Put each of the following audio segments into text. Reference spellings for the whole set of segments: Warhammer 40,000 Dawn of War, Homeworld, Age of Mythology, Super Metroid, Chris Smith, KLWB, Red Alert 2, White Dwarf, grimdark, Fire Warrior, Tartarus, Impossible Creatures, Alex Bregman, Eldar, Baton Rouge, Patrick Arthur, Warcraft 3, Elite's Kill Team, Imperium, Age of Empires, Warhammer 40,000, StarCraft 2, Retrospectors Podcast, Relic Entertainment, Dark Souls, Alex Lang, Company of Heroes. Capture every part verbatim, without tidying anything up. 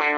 Good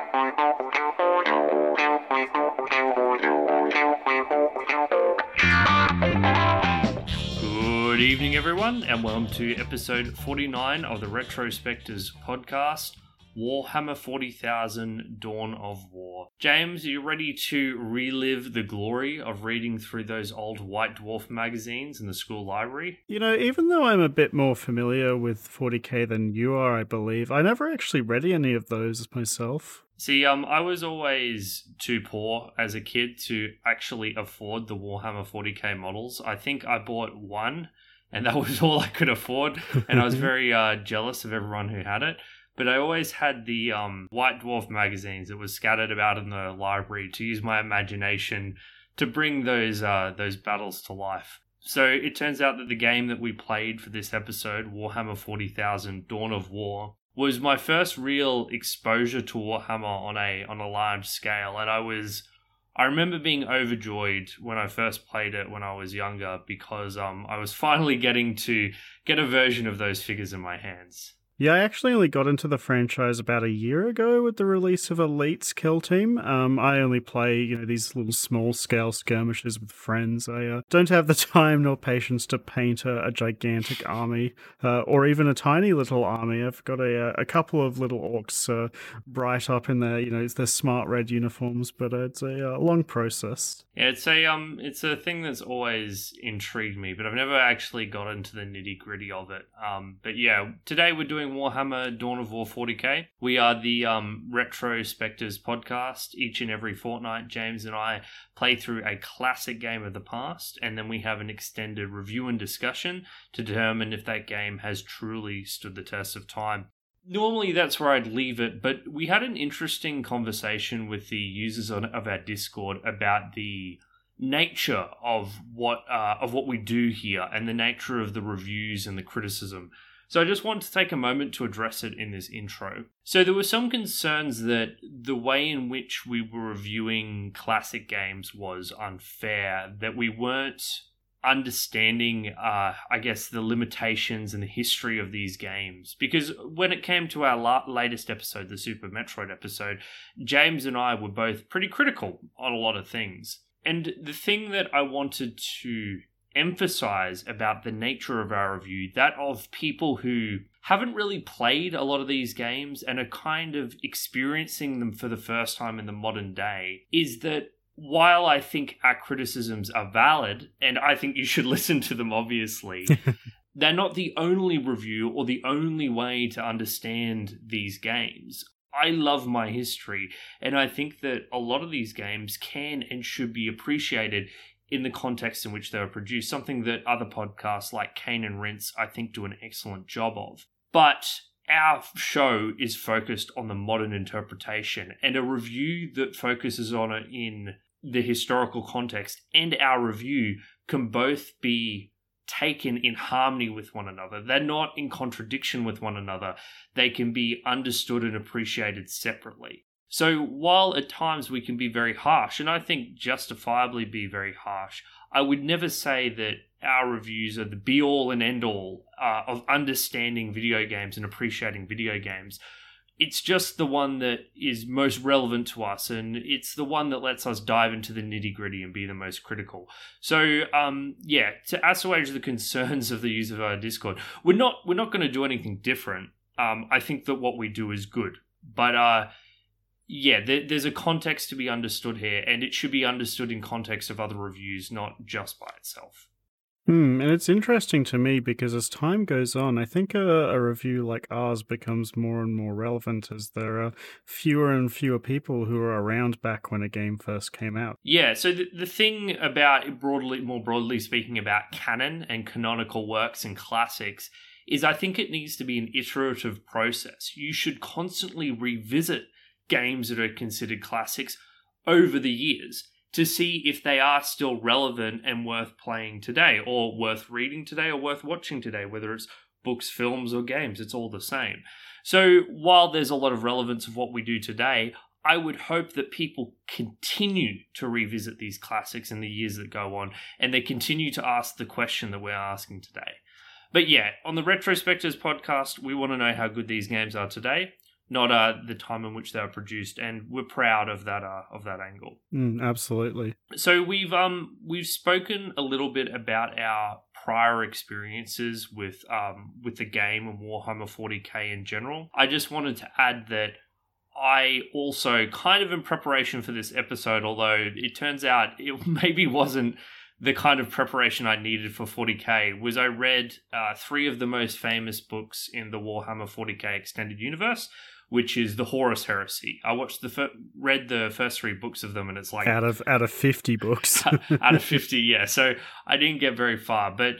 evening, everyone, and welcome to episode forty-nine of the Retrospectors Podcast, Warhammer forty thousand Dawn of War. James, are you ready to relive the glory of reading through those old White Dwarf magazines in the school library? You know, even though I'm a bit more familiar with forty K than you are, I believe, I never actually read any of those myself. See, um, I was always too poor as a kid to actually afford the Warhammer forty K models. I think I bought one, and that was all I could afford, and I was very uh, jealous of everyone who had it. But I always had the um, White Dwarf magazines that was scattered about in the library to use my imagination to bring those uh, those battles to life. So it turns out that the game that we played for this episode, Warhammer forty thousand Dawn of War, was my first real exposure to Warhammer on a on a large scale. And I was, I remember being overjoyed when I first played it when I was younger because um, I was finally getting to get a version of those figures in my hands. Yeah, I actually only got into the franchise about a year ago with the release of Elite's Kill Team. Um, I only play, you know, these little small-scale skirmishes with friends. I uh, don't have the time nor patience to paint a, a gigantic army, uh, or even a tiny little army. I've got a a couple of little orcs uh, bright up in their, you know, their smart red uniforms, but uh, it's a uh, long process. Yeah, it's a um, it's a thing that's always intrigued me, but I've never actually got into the nitty-gritty of it. Um, but yeah, today we're doing Warhammer Dawn of War forty K. We are the um, Retrospectors Podcast. Each and every fortnight, James and I play through a classic game of the past, and then we have an extended review and discussion to determine if that game has truly stood the test of time. Normally, that's where I'd leave it, but we had an interesting conversation with the users on, of our Discord about the nature of what uh, of what we do here and the nature of the reviews and the criticism. So I just want to take a moment to address it in this intro. So there were some concerns that the way in which we were reviewing classic games was unfair, that we weren't understanding, uh, I guess, the limitations and the history of these games. Because when it came to our la- latest episode, the Super Metroid episode, James and I were both pretty critical on a lot of things. And the thing that I wanted to emphasize about the nature of our review, that of people who haven't really played a lot of these games and are kind of experiencing them for the first time in the modern day, is that while I think our criticisms are valid, and I think you should listen to them, obviously, they're not the only review or the only way to understand these games. I love my history, and I think that a lot of these games can and should be appreciated in the context in which they were produced, something that other podcasts like Kane and Rince, I think, do an excellent job of. But our show is focused on the modern interpretation, and a review that focuses on it in the historical context and our review can both be taken in harmony with one another. They're not in contradiction with one another. They can be understood and appreciated separately. So while at times we can be very harsh, and I think justifiably be very harsh, I would never say that our reviews are the be-all and end-all uh, of understanding video games and appreciating video games. It's just the one that is most relevant to us, and it's the one that lets us dive into the nitty-gritty and be the most critical. So, um, yeah, to assuage the concerns of the use of our Discord, we're not we're not going to do anything different. Um, I think that what we do is good, but uh. Yeah, there's a context to be understood here, and it should be understood in context of other reviews, not just by itself. Hmm, and it's interesting to me because as time goes on, I think a, a review like ours becomes more and more relevant as there are fewer and fewer people who are around back when a game first came out. Yeah, so the, the thing about, broadly, more broadly speaking, about canon and canonical works and classics is I think it needs to be an iterative process. You should constantly revisit games that are considered classics over the years to see if they are still relevant and worth playing today, or worth reading today, or worth watching today, whether it's books, films, or games, it's all the same. So while there's a lot of relevance of what we do today, I would hope that people continue to revisit these classics in the years that go on, and they continue to ask the question that we're asking today. But yeah, on the Retrospectors Podcast, we want to know how good these games are today. not uh, the time in which they were produced, and we're proud of that uh, of that angle. Mm, absolutely. So we've um we've spoken a little bit about our prior experiences with um with the game and Warhammer forty K in general. I just wanted to add that I also, kind of in preparation for this episode, although it turns out it maybe wasn't the kind of preparation I needed for forty K, was I read uh, three of the most famous books in the Warhammer forty K extended universe, which is the Horus Heresy. I watched the fir- read the first three books of them, and it's like out of out of fifty books, out of fifty, yeah. So I didn't get very far, but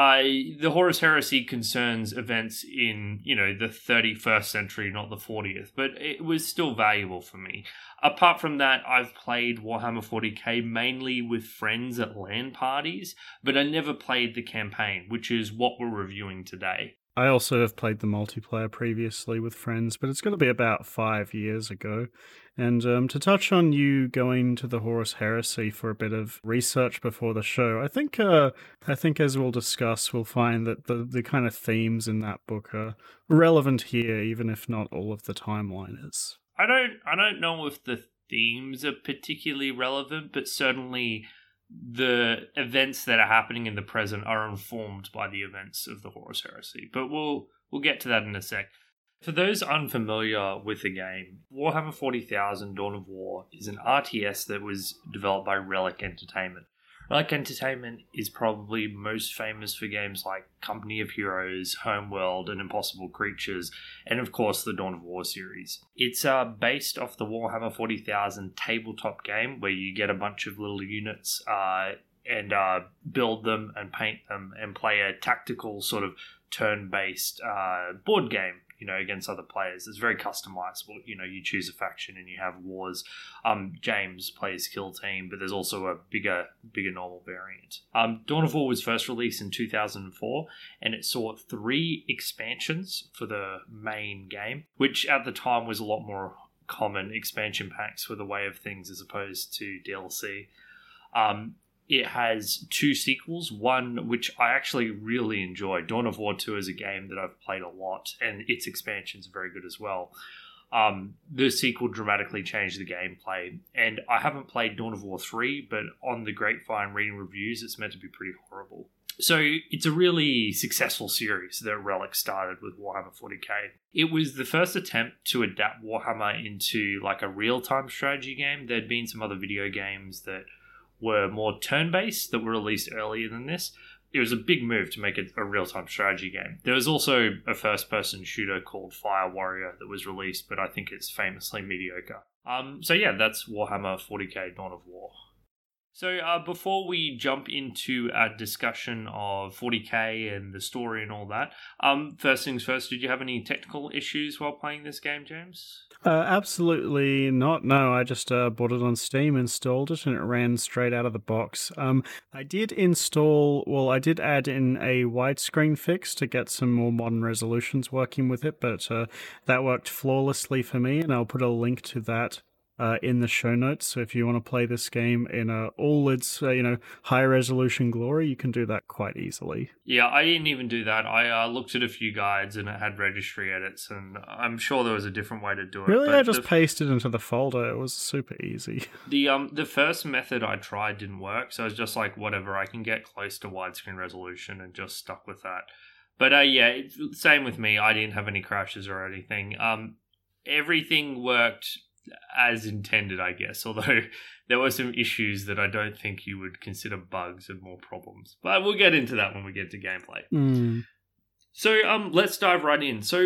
I the Horus Heresy concerns events in, you know, the thirty-first century, not the fortieth, but it was still valuable for me. Apart from that, I've played Warhammer forty K mainly with friends at LAN parties, but I never played the campaign, which is what we're reviewing today. I also have played the multiplayer previously with friends, but it's going to be about five years ago. And um, to touch on you going to the Horus Heresy for a bit of research before the show, I think uh, I think as we'll discuss, we'll find that the, the kind of themes in that book are relevant here, even if not all of the timeline is. I don't I don't know if the themes are particularly relevant, but certainly the events that are happening in the present are informed by the events of the Horus Heresy. But we'll we'll get to that in a sec. For those unfamiliar with the game, Warhammer forty thousand Dawn of War is an R T S that was developed by Relic Entertainment. Relic Entertainment is probably most famous for games like Company of Heroes, Homeworld, and Impossible Creatures, and of course the Dawn of War series. It's uh, based off the Warhammer forty thousand tabletop game, where you get a bunch of little units uh, and uh, build them and paint them and play a tactical sort of turn-based uh, board game, you know, against other players. It's very customizable. You know, you choose a faction and you have wars. Um, James plays Kill Team, but there's also a bigger, bigger normal variant. Um, Dawn of War was first released in two thousand four, and it saw three expansions for the main game, which at the time was a lot more common. Expansion packs were the way of things as opposed to D L C. Um, It has two sequels, one which I actually really enjoy. Dawn of War two is a game that I've played a lot, and its expansions are very good as well. Um, the sequel dramatically changed the gameplay, and I haven't played Dawn of War three, but on the grapevine reading reviews, it's meant to be pretty horrible. So it's a really successful series that Relic started with Warhammer forty K. It was the first attempt to adapt Warhammer into like a real-time strategy game. There'd been some other video games that were more turn-based that were released earlier than this. It was a big move to make it a real-time strategy game. There was also a first-person shooter called Fire Warrior that was released, but I think it's famously mediocre. Um, so yeah, that's Warhammer forty K Dawn of War. So uh, before we jump into our discussion of forty K and the story and all that, um, first things first, did you have any technical issues while playing this game, James? Uh, absolutely not. No, I just uh, bought it on Steam, installed it, and it ran straight out of the box. Um, I did install, well, I did add in a widescreen fix to get some more modern resolutions working with it, but uh, that worked flawlessly for me, and I'll put a link to that Uh, in the show notes. So if you want to play this game in uh, all its uh, you know high resolution glory, you can do that quite easily. Yeah, I didn't even do that. I uh, looked at a few guides and it had registry edits, and I'm sure there was a different way to do it. Really, but I just the... pasted into the folder. It was super easy. The um the first method I tried didn't work, so I was just like, whatever, I can get close to widescreen resolution, and just stuck with that. But uh, yeah, same with me. I didn't have any crashes or anything. Um, everything worked as intended, I guess, although there were some issues that I don't think you would consider bugs and more problems. But we'll get into that when we get to gameplay. Mm. So um, let's dive right in. So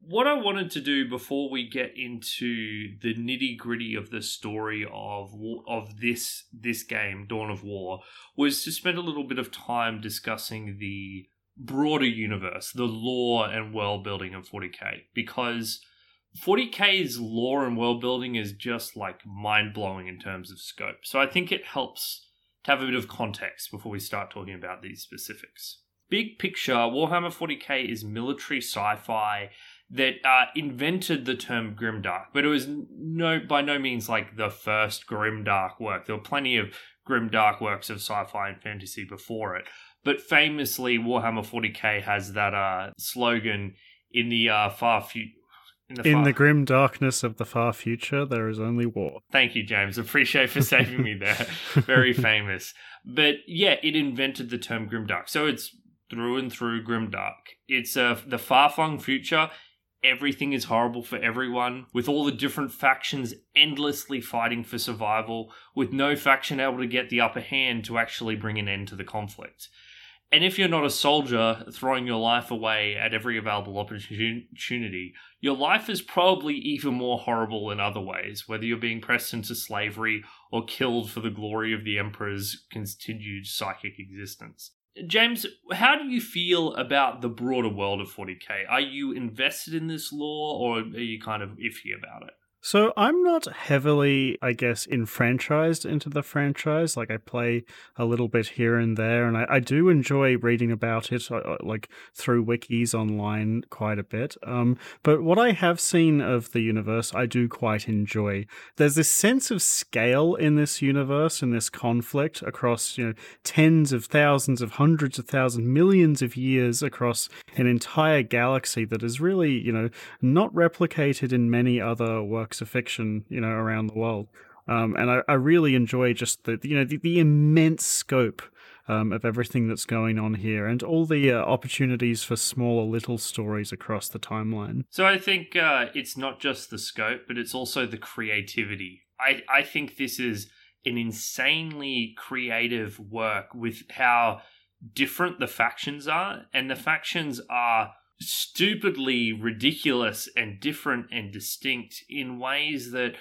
what I wanted to do before we get into the nitty-gritty of the story of of this this game, Dawn of War, was to spend a little bit of time discussing the broader universe, the lore and world-building of forty K, because forty K's lore and world building is just like mind-blowing in terms of scope. So I think it helps to have a bit of context before we start talking about these specifics. Big picture, Warhammer forty K is military sci-fi that uh, invented the term grimdark, but it was no by no means like the first grimdark work. There were plenty of grimdark works of sci-fi and fantasy before it, but famously Warhammer forty K has that uh, slogan in the uh, far future. In the, in the grim darkness of the far future, there is only war. Thank you, James. Appreciate for saving me there. Very famous. But yeah, it invented the term grimdark. So it's through and through grimdark. It's uh, the far-flung future. Everything is horrible for everyone, with all the different factions endlessly fighting for survival, with no faction able to get the upper hand to actually bring an end to the conflict. And if you're not a soldier throwing your life away at every available opportunity, your life is probably even more horrible in other ways, whether you're being pressed into slavery or killed for the glory of the Emperor's continued psychic existence. James, how do you feel about the broader world of forty K? Are you invested in this lore, or are you kind of iffy about it? So I'm not heavily, I guess, enfranchised into the franchise. Like, I play a little bit here and there, and I, I do enjoy reading about it, like, through wikis online quite a bit. Um, but what I have seen of the universe, I do quite enjoy. There's this sense of scale in this universe, in this conflict across, you know, tens of thousands of hundreds of thousands, millions of years across an entire galaxy that is really, you know, not replicated in many other works of fiction, you know, around the world. Um, and I, I really enjoy just the, you know, the, the immense scope um, of everything that's going on here, and all the uh, opportunities for smaller little stories across the timeline. So I think uh, it's not just the scope, but it's also the creativity. I, I think this is an insanely creative work with how different the factions are, and the factions are stupidly ridiculous and different and distinct in ways that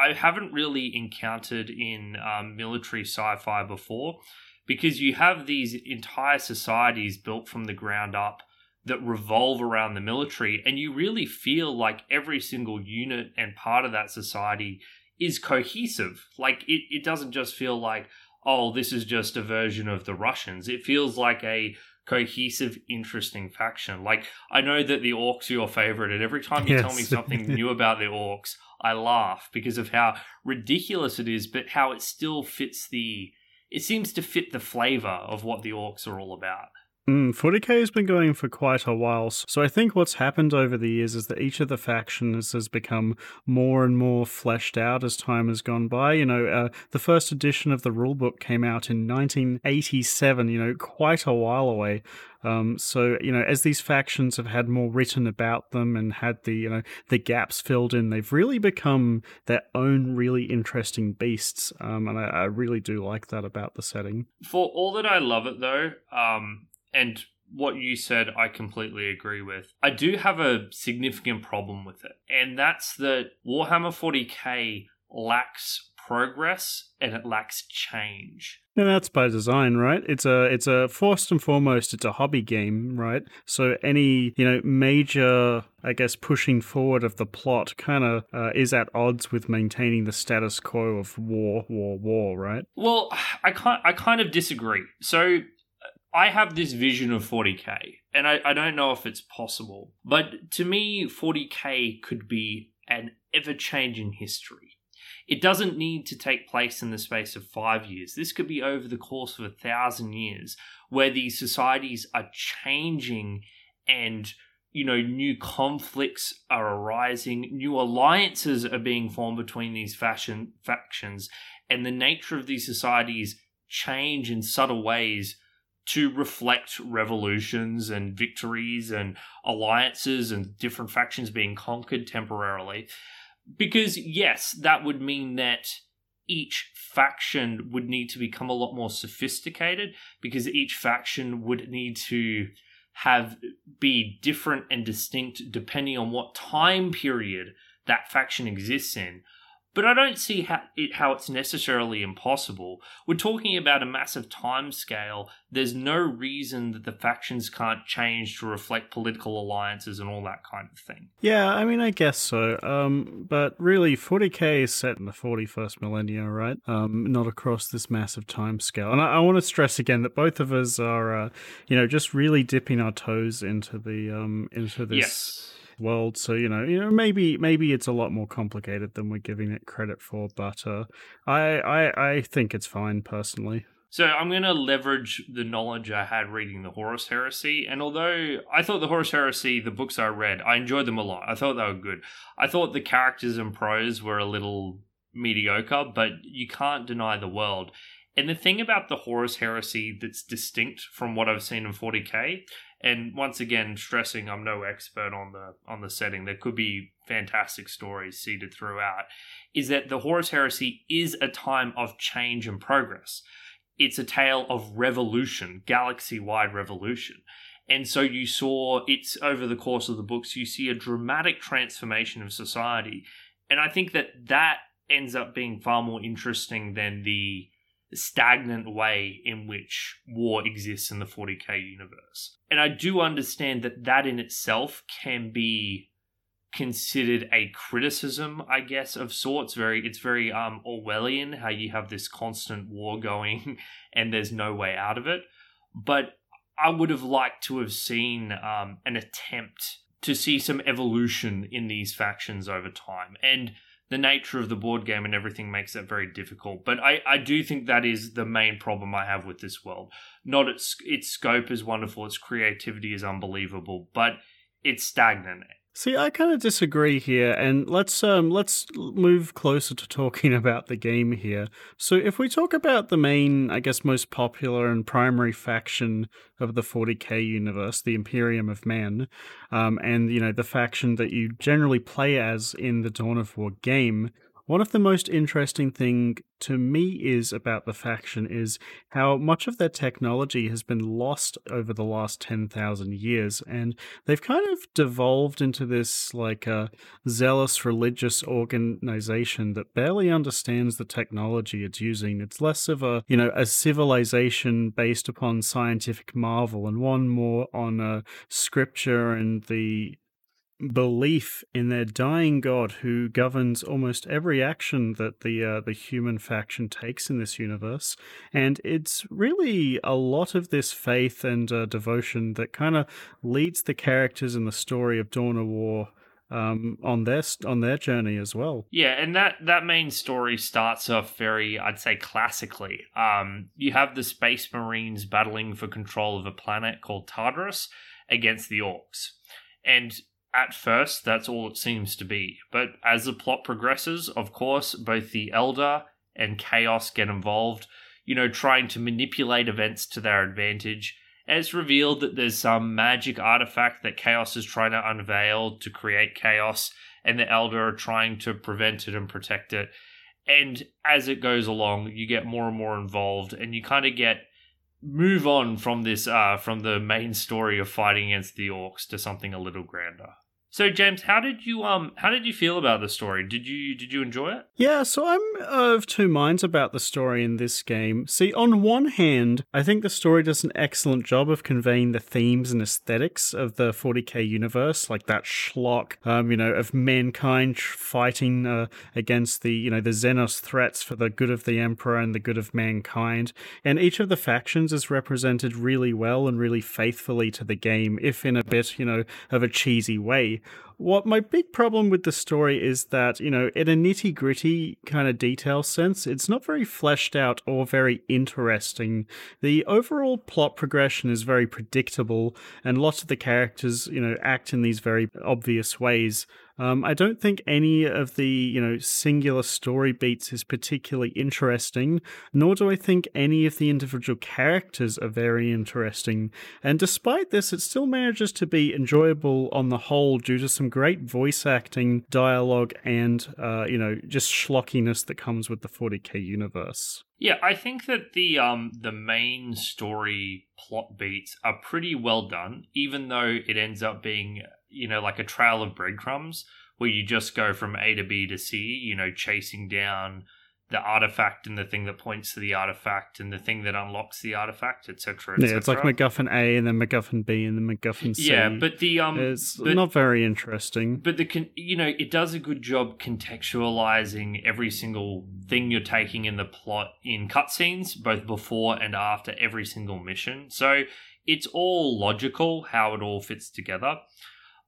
I haven't really encountered in um, military sci-fi before, because you have these entire societies built from the ground up that revolve around the military, and you really feel like every single unit and part of that society is cohesive. Like, it, it doesn't just feel like, oh, this is just a version of the Russians. It feels like a cohesive, interesting faction. Like, I know that the orcs are your favorite, and every time you yes. tell me something new about the orcs, I laugh because of how ridiculous it is, but how it still fits the... It seems to fit the flavor of what the orcs are all about. Mm, forty K has been going for quite a while, so I think what's happened over the years is that each of the factions has become more and more fleshed out as time has gone by. You know, uh, the first edition of the rulebook came out in nineteen eighty-seven, you know, quite a while away. Um, so, you know, as these factions have had more written about them and had the, you know, the gaps filled in, they've really become their own really interesting beasts. Um, and I, I really do like that about the setting. For all that I love it, though, um, and what you said, I completely agree with. I do have a significant problem with it, and that's that Warhammer forty K lacks progress and it lacks change. And that's by design, right? It's a, it's a first and foremost, it's a hobby game, right? So any, you know, major, I guess, pushing forward of the plot kind of uh, is at odds with maintaining the status quo of war, war, war, right? Well, I can't, I kind of disagree. So I have this vision of forty K, and I, I don't know if it's possible, but to me, forty K could be an ever-changing history. It doesn't need to take place in the space of five years. This could be over the course of a thousand years, where these societies are changing and, you know, new conflicts are arising, new alliances are being formed between these fashion, factions, and the nature of these societies change in subtle ways to reflect revolutions and victories and alliances and different factions being conquered temporarily. Because, yes, that would mean that each faction would need to become a lot more sophisticated, because each faction would need to have be different and distinct depending on what time period that faction exists in. But I don't see how, it, how it's necessarily impossible. We're talking about a massive timescale. There's no reason that the factions can't change to reflect political alliances and all that kind of thing. Yeah, I mean, I guess so. Um, but really, forty K is set in the forty-first millennia, right? Um, not across this massive timescale. And I, I want to stress again that both of us are, uh, you know, just really dipping our toes into the um, into this. Yes. World, so you know, you know, maybe maybe it's a lot more complicated than we're giving it credit for, but uh, I, I I think it's fine personally. So I'm going to leverage the knowledge I had reading the Horus Heresy. And although I thought the Horus Heresy, the books I read, I enjoyed them a lot. I thought they were good. I thought the characters and prose were a little mediocre, but you can't deny the world. And the thing about the Horus Heresy that's distinct from what I've seen in forty K, and once again, stressing I'm no expert on the on the setting, there could be fantastic stories seeded throughout, is that the Horus Heresy is a time of change and progress. It's a tale of revolution, galaxy-wide revolution. And so you saw, it's over the course of the books, you see a dramatic transformation of society. And I think that that ends up being far more interesting than the stagnant way in which war exists in the forty K universe. And I do understand that that in itself can be considered a criticism, I guess, of sorts. Very, it's very um, Orwellian, how you have this constant war going and there's no way out of it. But I would have liked to have seen um, an attempt to see some evolution in these factions over time. And the nature of the board game and everything makes that very difficult. But I, I do think that is the main problem I have with this world. Not its, its scope is wonderful, its creativity is unbelievable, but it's stagnant. See, I kind of disagree here, and let's um, let's move closer to talking about the game here. So if we talk about the main, I guess, most popular and primary faction of the forty K universe, the Imperium of Man, um, and, you know, the faction that you generally play as in the Dawn of War game, one of the most interesting thing to me is about the faction is how much of their technology has been lost over the last ten thousand years, and they've kind of devolved into this like a zealous religious organization that barely understands the technology it's using. It's less of a, you know, a civilization based upon scientific marvel and one more on a scripture and the belief in their dying god who governs almost every action that the uh, the human faction takes in this universe. And it's really a lot of this faith and uh, devotion that kind of leads the characters in the story of Dawn of War um, on their on their journey as well. Yeah, and that, that main story starts off very, I'd say, classically. Um, you have the Space Marines battling for control of a planet called Tartarus against the Orcs. And at first, that's all it seems to be. But as the plot progresses, of course, both the Elder and Chaos get involved, you know, trying to manipulate events to their advantage. And it's revealed that there's some magic artifact that Chaos is trying to unveil to create chaos, and the Elder are trying to prevent it and protect it. And as it goes along, you get more and more involved, and you kind of get move on from this, uh, from the main story of fighting against the Orcs to something a little grander. So, James, how did you um, how did you feel about the story? Did you did you enjoy it? Yeah, so I'm of two minds about the story in this game. See, on one hand, I think the story does an excellent job of conveying the themes and aesthetics of the forty K universe, like that schlock, um, you know, of mankind fighting uh, against the, you know, the Xenos threats for the good of the Emperor and the good of mankind. And each of the factions is represented really well and really faithfully to the game, if in a bit, you know, of a cheesy way. What my big problem with the story is that, you know, in a nitty-gritty kind of detail sense, it's not very fleshed out or very interesting. The overall plot progression is very predictable, and lots of the characters, you know, act in these very obvious ways. Um, I don't think any of the, you know, singular story beats is particularly interesting, nor do I think any of the individual characters are very interesting. And despite this, it still manages to be enjoyable on the whole due to some great voice acting, dialogue, and, uh, you know, just schlockiness that comes with the forty K universe. Yeah, I think that the um the main story plot beats are pretty well done, even though it ends up being, you know, like a trail of breadcrumbs where you just go from A to B to C, you know, chasing down the artifact and the thing that points to the artifact and the thing that unlocks the artifact, et cetera, et cetera. Yeah, it's like MacGuffin A and then MacGuffin B and then MacGuffin C. Yeah, but the um, it's but, not very interesting. But the you know, it does a good job contextualizing every single thing you're taking in the plot in cutscenes, both before and after every single mission. So it's all logical how it all fits together.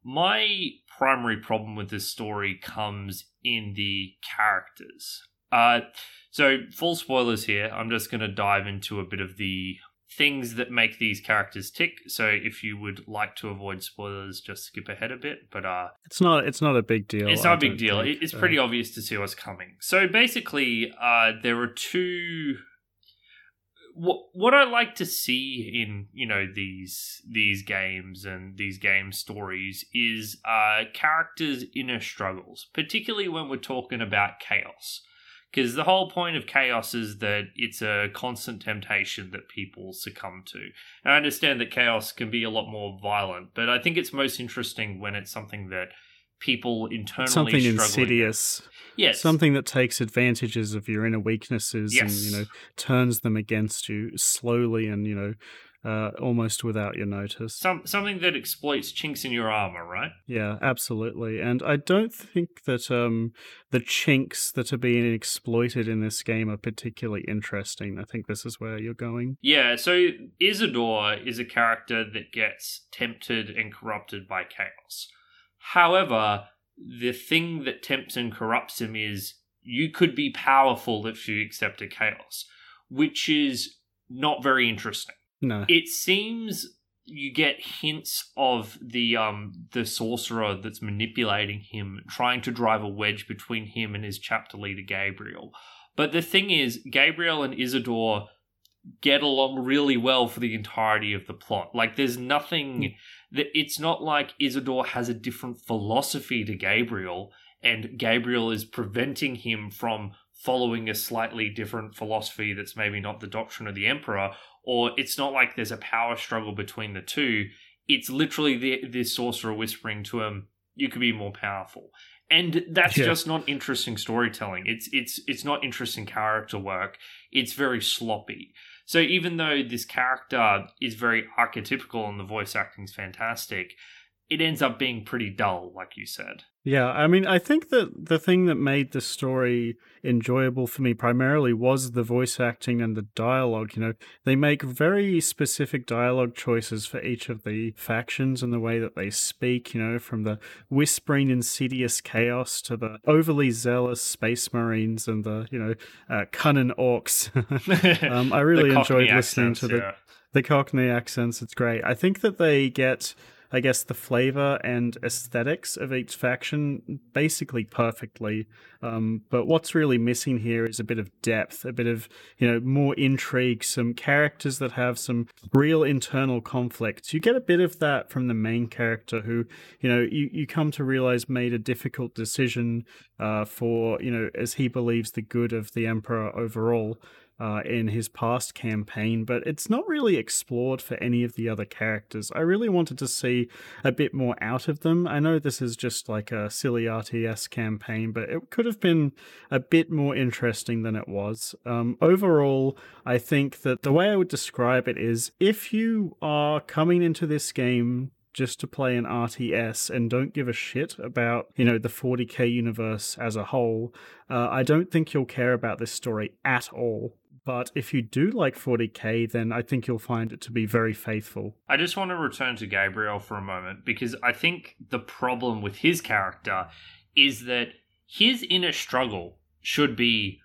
My primary problem with this story comes in the characters. Uh, so full spoilers here. I'm just going to dive into a bit of the things that make these characters tick. So if you would like to avoid spoilers, just skip ahead a bit. But uh, it's not it's not a big deal. It's not a big deal. Think, it's so. pretty obvious to see what's coming. So basically, uh, there are two. What what I like to see in you know these these games and these game stories is uh, characters' inner struggles, particularly when we're talking about chaos. Because the whole point of chaos is that it's a constant temptation that people succumb to. And I understand that chaos can be a lot more violent, but I think it's most interesting when it's something that people internally struggle with. Something insidious. Yes. Something that takes advantages of your inner weaknesses yes. and, you know, turns them against you slowly and, you know, Uh, almost without your notice. Some, something that exploits chinks in your armor, right? Yeah, absolutely. And I don't think that um, the chinks that are being exploited in this game are particularly interesting. I think this is where you're going. Yeah, so Isidore is a character that gets tempted and corrupted by chaos. However, the thing that tempts and corrupts him is you could be powerful if you accept a chaos, which is not very interesting. No. It seems you get hints of the um the sorcerer that's manipulating him, trying to drive a wedge between him and his chapter leader, Gabriel. But the thing is, Gabriel and Isidore get along really well for the entirety of the plot. Like, there's nothing... that it's not like Isidore has a different philosophy to Gabriel, and Gabriel is preventing him from following a slightly different philosophy that's maybe not the doctrine of the Emperor, or it's not like there's a power struggle between the two. It's literally the, the sorcerer whispering to him, you could be more powerful. And that's yeah. just not interesting storytelling. It's it's it's not interesting character work. It's very sloppy. So even though this character is very archetypical and the voice acting's fantastic, it ends up being pretty dull, like you said. Yeah, I mean, I think that the thing that made the story enjoyable for me primarily was the voice acting and the dialogue. You know, they make very specific dialogue choices for each of the factions and the way that they speak, you know, from the whispering, insidious chaos to the overly zealous space marines and the, you know, uh, cunning orcs. um, I really enjoyed listening accents, to the, yeah. the Cockney accents. It's great. I think that they get... I guess the flavor and aesthetics of each faction basically perfectly. Um, but what's really missing here is a bit of depth, a bit of, you know, more intrigue, some characters that have some real internal conflicts. You get a bit of that from the main character who, you know, you, you come to realize made a difficult decision uh, for, you know, as he believes the good of the Emperor overall. Uh, in his past campaign, but it's not really explored for any of the other characters. I really wanted to see a bit more out of them. I know this is just like a silly R T S campaign, but it could have been a bit more interesting than it was. Um, overall, I think that the way I would describe it is if you are coming into this game just to play an R T S and don't give a shit about, you know, the forty K universe as a whole, uh, I don't think you'll care about this story at all. But if you do like forty K, then I think you'll find it to be very faithful. I just want to return to Gabriel for a moment, because I think the problem with his character is that his inner struggle should be,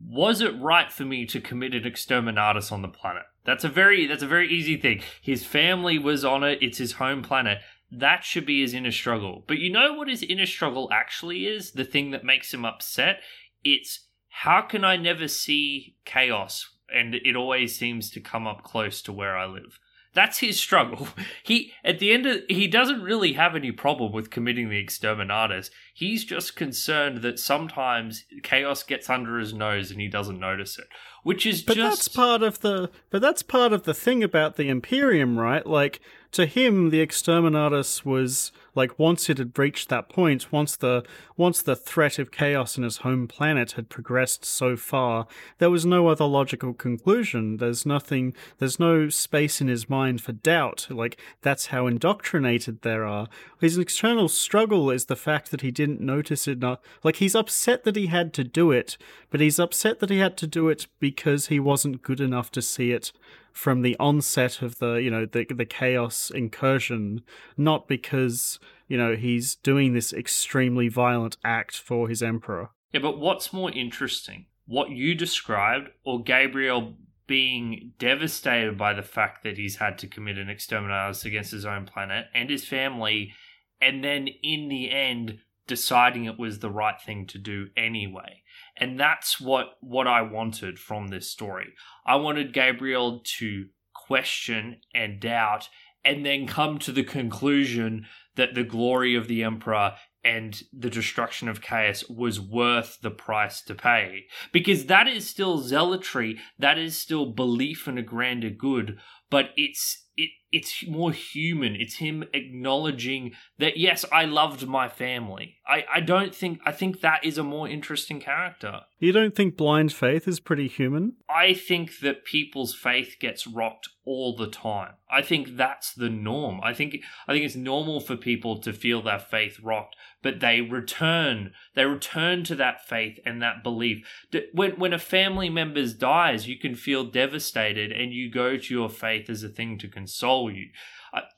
was it right for me to commit an exterminatus on the planet? That's a very that's a very easy thing. His family was on it. It's his home planet. That should be his inner struggle. But you know what his inner struggle actually is? The thing that makes him upset? It's, how can I never see chaos? And it always seems to come up close to where I live. That's his struggle. He, at the end of, he doesn't really have any problem with committing the exterminatus. He's just concerned that sometimes chaos gets under his nose and he doesn't notice it. Which is but just... that's part of the but that's part of the thing about the Imperium, right? Like, to him, the exterminatus was like, once it had reached that point, once the once the threat of chaos in his home planet had progressed so far, there was no other logical conclusion. There's nothing. There's no space in his mind for doubt. Like, that's how indoctrinated they are. His external struggle is the fact that he didn't notice it. Not, like, he's upset that he had to do it, but he's upset that he had to do it because he wasn't good enough to see it from the onset of the, you know, the the chaos incursion, not because, you know, he's doing this extremely violent act for his emperor. Yeah, but what's more interesting, what you described or Gabriel being devastated by the fact that he's had to commit an exterminatus against his own planet and his family, and then in the end deciding it was the right thing to do anyway? And that's what, what I wanted from this story. I wanted Gabriel to question and doubt and then come to the conclusion that the glory of the Emperor and the destruction of chaos was worth the price to pay. Because that is still zealotry, that is still belief in a grander good, but it's it it's more human. It's him acknowledging that, yes, I loved my family. I, I don't think, I think that is a more interesting character. You don't think blind faith is pretty human? I think that people's faith gets rocked all the time. I think that's the norm. I think, I think it's normal for people to feel their faith rocked, but they return, they return to that faith and that belief. When, when a family member dies, you can feel devastated and you go to your faith as a thing to console you.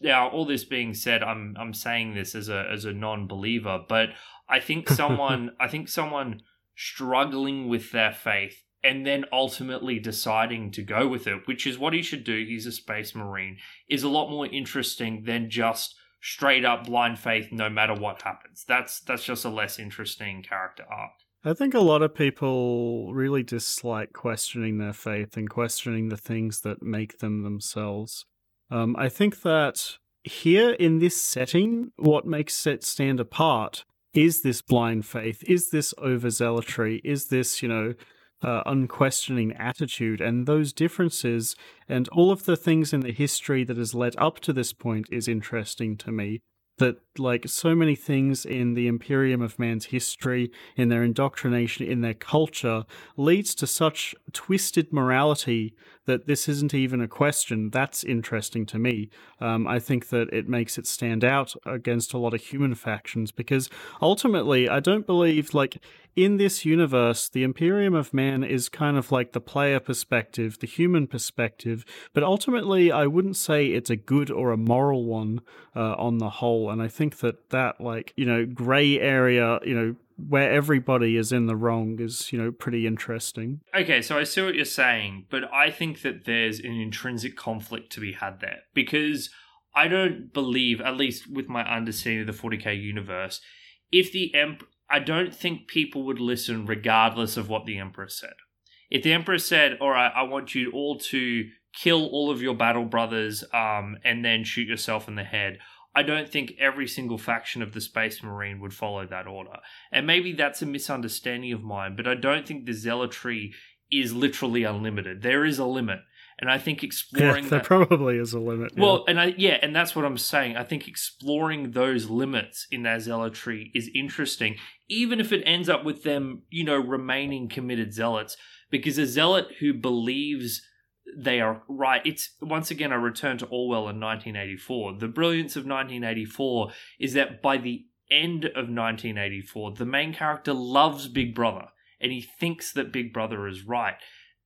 Now, all this being said, I'm I'm saying this as a as a non-believer, but I think someone I think someone struggling with their faith and then ultimately deciding to go with it, which is what he should do. He's a space marine, is a lot more interesting than just straight up blind faith no matter what happens. That's that's just a less interesting character arc. I think a lot of people really dislike questioning their faith and questioning the things that make them themselves. Um, I think that here in this setting, what makes it stand apart is this blind faith, is this overzealotry, is this, you know, uh, unquestioning attitude, and those differences and all of the things in the history that has led up to this point is interesting to me. That, like, so many things in the Imperium of Man's history, in their indoctrination, in their culture, leads to such twisted morality that this isn't even a question. That's interesting to me. Um, I think that it makes it stand out against a lot of human factions, because ultimately, I don't believe, like, in this universe, the Imperium of Man is kind of like the player perspective, the human perspective, but ultimately I wouldn't say it's a good or a moral one uh, on the whole, and I think that that, like, you know, grey area, you know, where everybody is in the wrong is, you know, pretty interesting. Okay, so I see what you're saying, but I think that there's an intrinsic conflict to be had there, because I don't believe, at least with my understanding of the forty K universe, if the Emperor... I don't think people would listen regardless of what the Emperor said. If the Emperor said, all right, I want you all to kill all of your battle brothers um, and then shoot yourself in the head, I don't think every single faction of the Space Marine would follow that order. And maybe that's a misunderstanding of mine, but I don't think the zealotry is literally unlimited. There is a limit. And I think exploring yeah, there that... probably is a limit. Yeah. Well, and I yeah, and that's what I'm saying. I think exploring those limits in their zealotry is interesting, even if it ends up with them, you know, remaining committed zealots. Because a zealot who believes they are right, it's, once again, I return to Orwell in nineteen eighty-four. The brilliance of nineteen eighty-four is that by the end of nineteen eighty-four, the main character loves Big Brother and he thinks that Big Brother is right.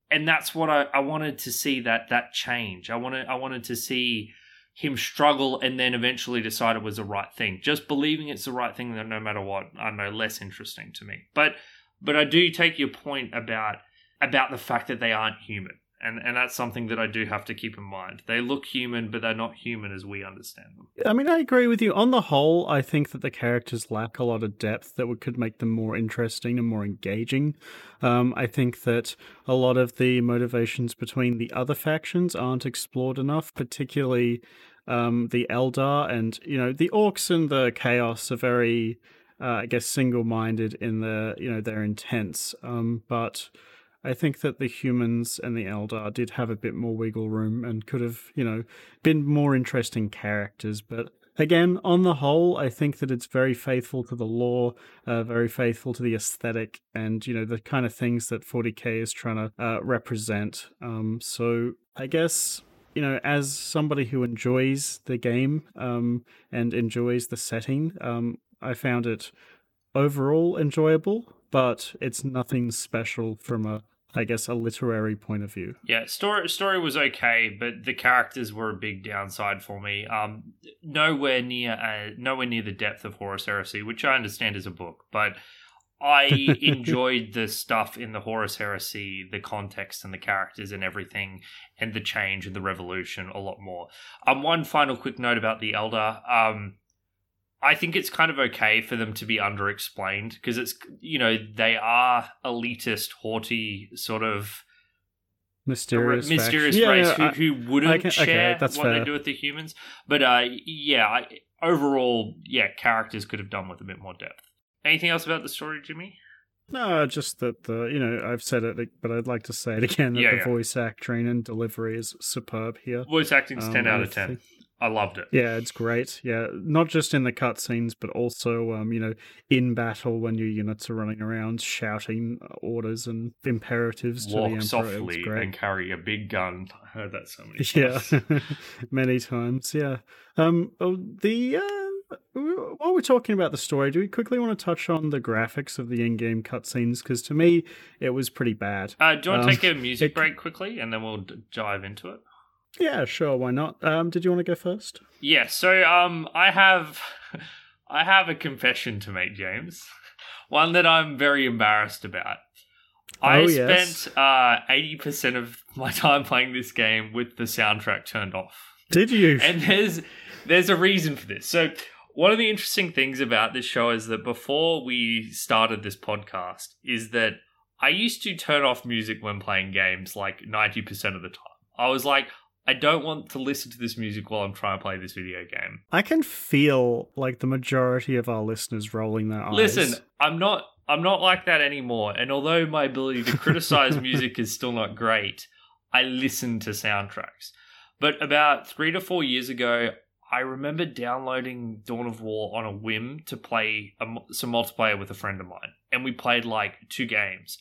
And that's what I, I wanted to see, that that change. I wanted I wanted to see him struggle and then eventually decide it was the right thing. Just believing it's the right thing, no matter what, I know, less interesting to me. But but I do take your point about about the fact that they aren't human, and and that's something that I do have to keep in mind. They look human, but they're not human as we understand them. I mean, I agree with you on the whole. I think that the characters lack a lot of depth that could make them more interesting and more engaging. Um, I think that a lot of the motivations between the other factions aren't explored enough, particularly um, the Eldar, and, you know, the Orcs and the Chaos are very, uh, I guess, single-minded in their, you know, their intents, um, but I think that the humans and the Eldar did have a bit more wiggle room and could have, you know, been more interesting characters. But again, on the whole, I think that it's very faithful to the lore, uh, very faithful to the aesthetic and, you know, the kind of things that forty K is trying to uh, represent. Um, so I guess, you know, as somebody who enjoys the game um, and enjoys the setting, um, I found it overall enjoyable, but it's nothing special from a I guess, a literary point of view. Yeah, story story was okay, but the characters were a big downside for me. Um, nowhere near uh, nowhere near the depth of Horus Heresy, which I understand is a book, but I enjoyed the stuff in the Horus Heresy, the context and the characters and everything, and the change and the revolution a lot more. Um, one final quick note about the Elder. Um, I think it's kind of okay for them to be underexplained because it's, you know, they are elitist, haughty, sort of mysterious, ra- mysterious yeah, race yeah, who, who wouldn't can, share okay, that's what fair. They do with the humans. But uh, yeah, I, overall, yeah, characters could have done with a bit more depth. Anything else about the story, Jimmy? No, just that, the you know, I've said it, but I'd like to say it again, that yeah, the yeah. voice acting and delivery is superb here. Voice acting's um, ten out of ten. Think, I loved it. Yeah, it's great. Yeah, not just in the cutscenes, but also, um, you know, in battle when your units are running around shouting orders and imperatives Walk to the Emperor. Walk softly and carry a big gun. I heard that so many times. Yeah, many times, yeah. Um, the... Uh, While we're talking about the story, do we quickly want to touch on the graphics of the in-game cutscenes? Because to me, it was pretty bad. Uh, do you want to um, take a music it... break quickly, and then we'll d- dive into it? Yeah, sure. Why not? Um, did you want to go first? Yeah. So, um, I have, I have a confession to make, James. One that I'm very embarrassed about. Oh, I yes. spent uh, eighty percent of my time playing this game with the soundtrack turned off. Did you? And there's there's a reason for this. So. One of the interesting things about this show is that before we started this podcast is that I used to turn off music when playing games like ninety percent of the time. I was like, I don't want to listen to this music while I'm trying to play this video game. I can feel like the majority of our listeners rolling their eyes. Listen, I'm not, I'm not like that anymore. And although my ability to criticize music is still not great, I listen to soundtracks. But about three to four years ago, I remember downloading Dawn of War on a whim to play a, some multiplayer with a friend of mine. And we played like two games.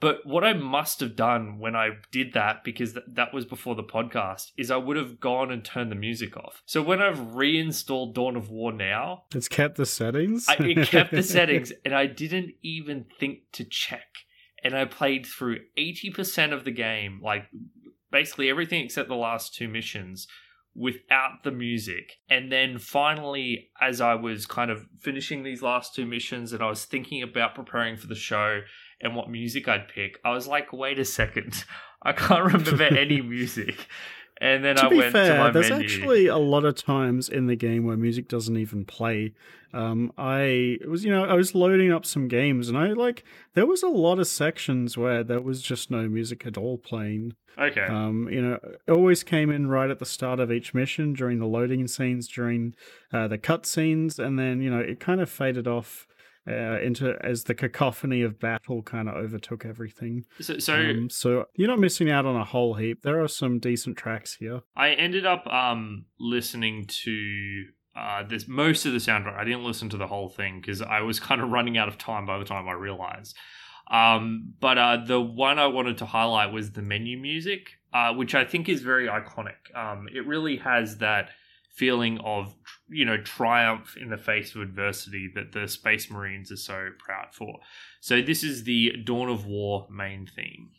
But what I must have done when I did that, because th- that was before the podcast, is I would have gone and turned the music off. So when I've reinstalled Dawn of War now... It's kept the settings? I, it kept the settings and I didn't even think to check. And I played through eighty percent of the game, like basically everything except the last two missions... without the music. And then finally, as I was kind of finishing these last two missions and I was thinking about preparing for the show and what music I'd pick, I was like, wait a second, I can't remember any music. And then I went fair, to my there's menu. There's actually a lot of times in the game where music doesn't even play. Um, I it was, you know, I was loading up some games, and I like there was a lot of sections where there was just no music at all playing. Okay. Um, you know, it always came in right at the start of each mission during the loading scenes, during uh, the cutscenes, and then you know it kind of faded off. Uh, into as the cacophony of battle kind of overtook everything. So, so, um, so you're not missing out on a whole heap. There are some decent tracks here. I ended up um listening to uh this most of the soundtrack. I didn't listen to the whole thing because I was kind of running out of time by the time I realized. Um, but uh, the one I wanted to highlight was the menu music, uh, which I think is very iconic. Um, it really has that feeling of, you know, triumph in the face of adversity that the Space Marines are so proud for. So this is the Dawn of War main theme.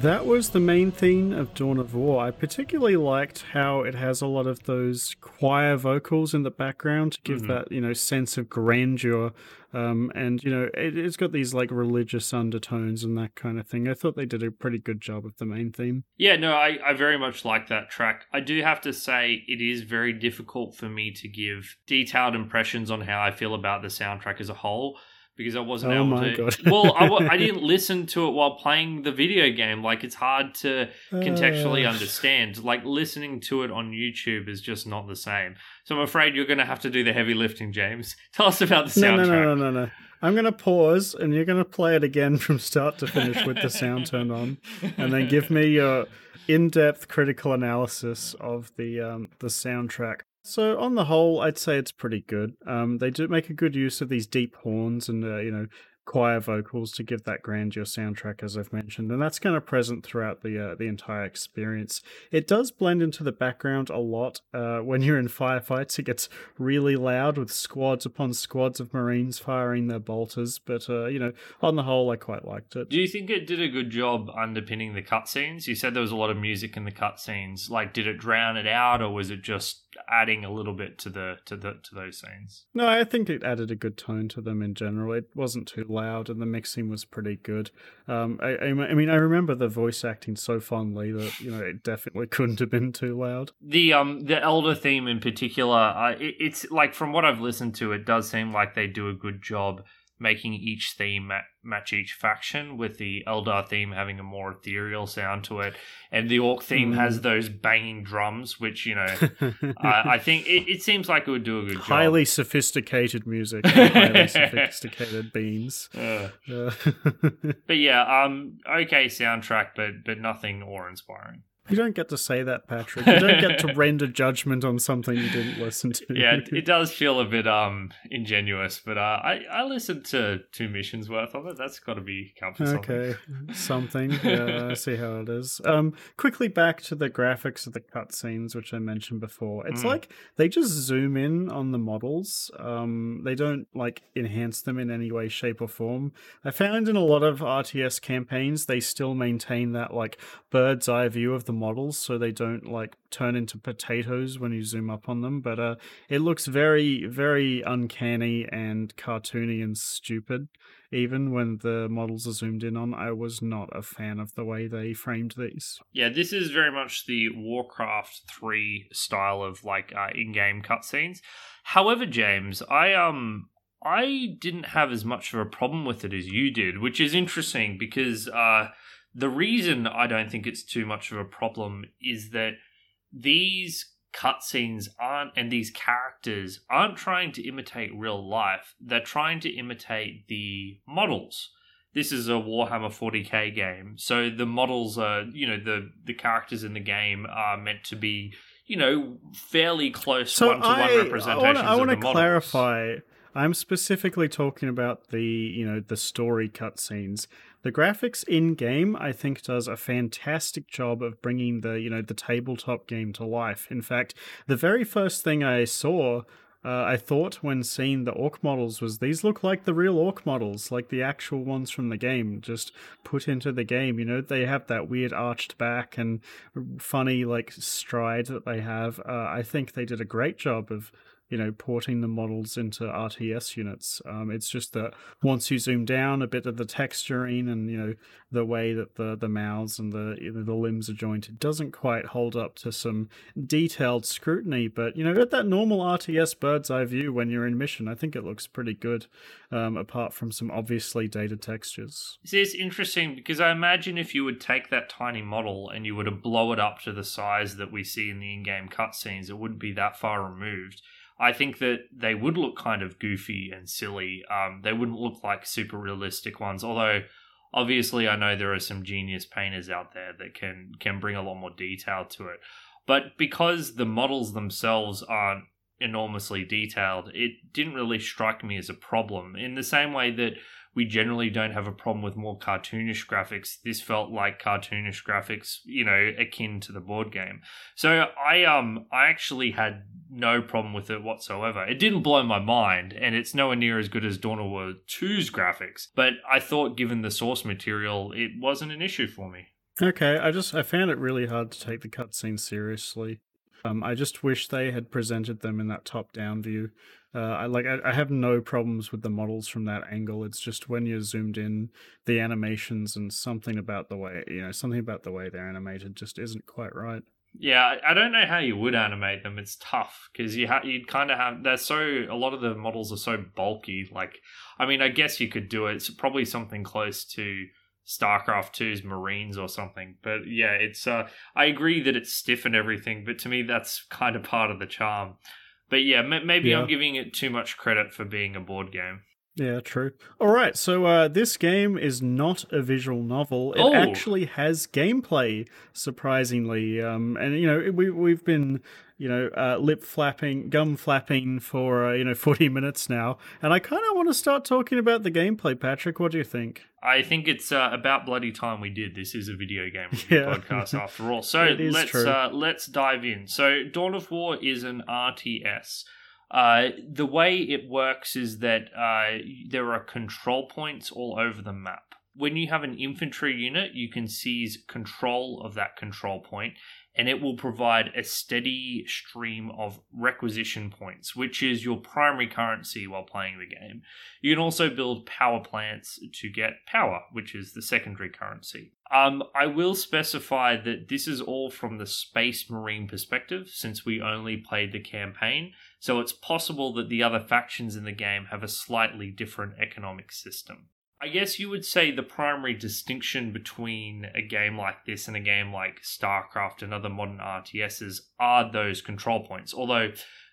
That was the main theme of Dawn of War. I particularly liked how it has a lot of those choir vocals in the background to give mm-hmm. that, you know, sense of grandeur. Um, and, you know, it, it's got these like religious undertones and that kind of thing. I thought they did a pretty good job of the main theme. Yeah, no, I, I very much like that track. I do have to say it is very difficult for me to give detailed impressions on how I feel about the soundtrack as a whole. Because I wasn't oh able my to. God. Well, I, w- I didn't listen to it while playing the video game. Like, it's hard to contextually uh... understand. Like, listening to it on YouTube is just not the same. So I'm afraid you're going to have to do the heavy lifting, James. Tell us about the soundtrack. No, no, no, no, no. no. I'm going to pause, and you're going to play it again from start to finish with the sound turned on, and then give me your in-depth critical analysis of the um, the soundtrack. So on the whole, I'd say it's pretty good. Um, they do make a good use of these deep horns and uh, you know choir vocals to give that grandeur soundtrack, as I've mentioned, and that's kind of present throughout the uh, the entire experience. It does blend into the background a lot. Uh, when you're in firefights, it gets really loud with squads upon squads of Marines firing their bolters. But uh, you know, on the whole, I quite liked it. Do you think it did a good job underpinning the cutscenes? You said there was a lot of music in the cutscenes. Like, did it drown it out, or was it just adding a little bit to the to the to those scenes? No, I think it added a good tone to them in general. It wasn't too loud, and the mixing was pretty good. Um, I, I mean, I remember the voice acting so fondly that, you know, it definitely couldn't have been too loud. The um the Elder theme in particular, uh, it, it's like from what I've listened to, it does seem like they do a good job making each theme ma- match each faction, with the Eldar theme having a more ethereal sound to it. And the Orc theme mm. has those banging drums, which, you know, I, I think it, it seems like it would do a good highly job. Highly sophisticated music, highly sophisticated beams. Uh. Uh. But yeah, um, okay soundtrack, but but nothing awe-inspiring. You don't get to say that, Patrick. You don't get to render judgment on something you didn't listen to. Yeah, it does feel a bit um ingenuous, but uh, I, I listened to two missions worth of it. That's got to be comfort okay. something. Okay, something. Yeah, I see how it is. Um, quickly back to the graphics of the cutscenes, which I mentioned before. It's mm. like they just zoom in on the models. Um, they don't like enhance them in any way, shape, or form. I found in a lot of R T S campaigns, they still maintain that like bird's eye view of the models, so they don't like turn into potatoes when you zoom up on them, but uh it looks very, very uncanny and cartoony and stupid even when the models are zoomed in on. I was not a fan of the way they framed these. Yeah, this is very much the Warcraft three style of like uh, in-game cutscenes. However, James, I um I didn't have as much of a problem with it as you did, which is interesting because uh the reason I don't think it's too much of a problem is that these cutscenes aren't, and these characters aren't trying to imitate real life. They're trying to imitate the models. This is a Warhammer forty K game, so the models are, you know, the, the characters in the game are meant to be, you know, fairly close so one-to-one I, representations I wanna, I wanna of the models. I want to clarify. I'm specifically talking about the, you know, the story cutscenes. The graphics in-game, I think, does a fantastic job of bringing the, you know, the tabletop game to life. In fact, the very first thing I saw, uh, I thought when seeing the orc models was, these look like the real orc models, like the actual ones from the game, just put into the game. You know, they have that weird arched back and funny, like, stride that they have. Uh, I think they did a great job of, you know, porting the models into R T S units. Um, it's just that once you zoom down, a bit of the texturing and, you know, the way that the, the mouths and the you know, the limbs are joined, it doesn't quite hold up to some detailed scrutiny. But, you know, at that normal R T S bird's eye view when you're in mission, I think it looks pretty good, um, apart from some obviously dated textures. See, it's interesting because I imagine if you would take that tiny model and you were to blow it up to the size that we see in the in-game cutscenes, it wouldn't be that far removed. I think that they would look kind of goofy and silly. Um, they wouldn't look like super realistic ones, although obviously I know there are some genius painters out there that can, can bring a lot more detail to it. But because the models themselves aren't enormously detailed, it didn't really strike me as a problem. In the same way that we generally don't have a problem with more cartoonish graphics, this felt like cartoonish graphics, you know, akin to the board game. So I um I actually had no problem with it whatsoever. It didn't blow my mind, and it's nowhere near as good as Dawn of War two's graphics, but I thought given the source material, it wasn't an issue for me. Okay, I just I found it really hard to take the cutscenes seriously. Um, I just wish they had presented them in that top-down view. Uh, I like I, I have no problems with the models from that angle. It's just when you're zoomed in, the animations and something about the way you know something about the way they're animated just isn't quite right. Yeah, I don't know how you would animate them. It's tough because you ha- you'd kind of have they're so a lot of the models are so bulky. Like, I mean, I guess you could do it. It's probably something close to StarCraft two's Marines or something, but yeah, it's uh I agree that it's stiff and everything, but to me that's kind of part of the charm. But yeah, m- maybe yeah. I'm giving it too much credit for being a board game. Yeah, true. All right, so uh this game is not a visual novel. It oh. actually has gameplay, surprisingly. Um, and you know, we we've been you know, uh, lip flapping, gum flapping for, uh, you know, forty minutes now. And I kind of want to start talking about the gameplay, Patrick. What do you think? I think it's uh, about bloody time we did. This is a video game review yeah. podcast after all. So let's uh, let's dive in. So Dawn of War is an R T S. Uh, the way it works is that uh, there are control points all over the map. When you have an infantry unit, you can seize control of that control point, and it will provide a steady stream of requisition points, which is your primary currency while playing the game. You can also build power plants to get power, which is the secondary currency. Um, I will specify that this is all from the Space Marine perspective, since we only played the campaign, so it's possible that the other factions in the game have a slightly different economic system. I guess you would say the primary distinction between a game like this and a game like StarCraft and other modern R T Ses are those control points, although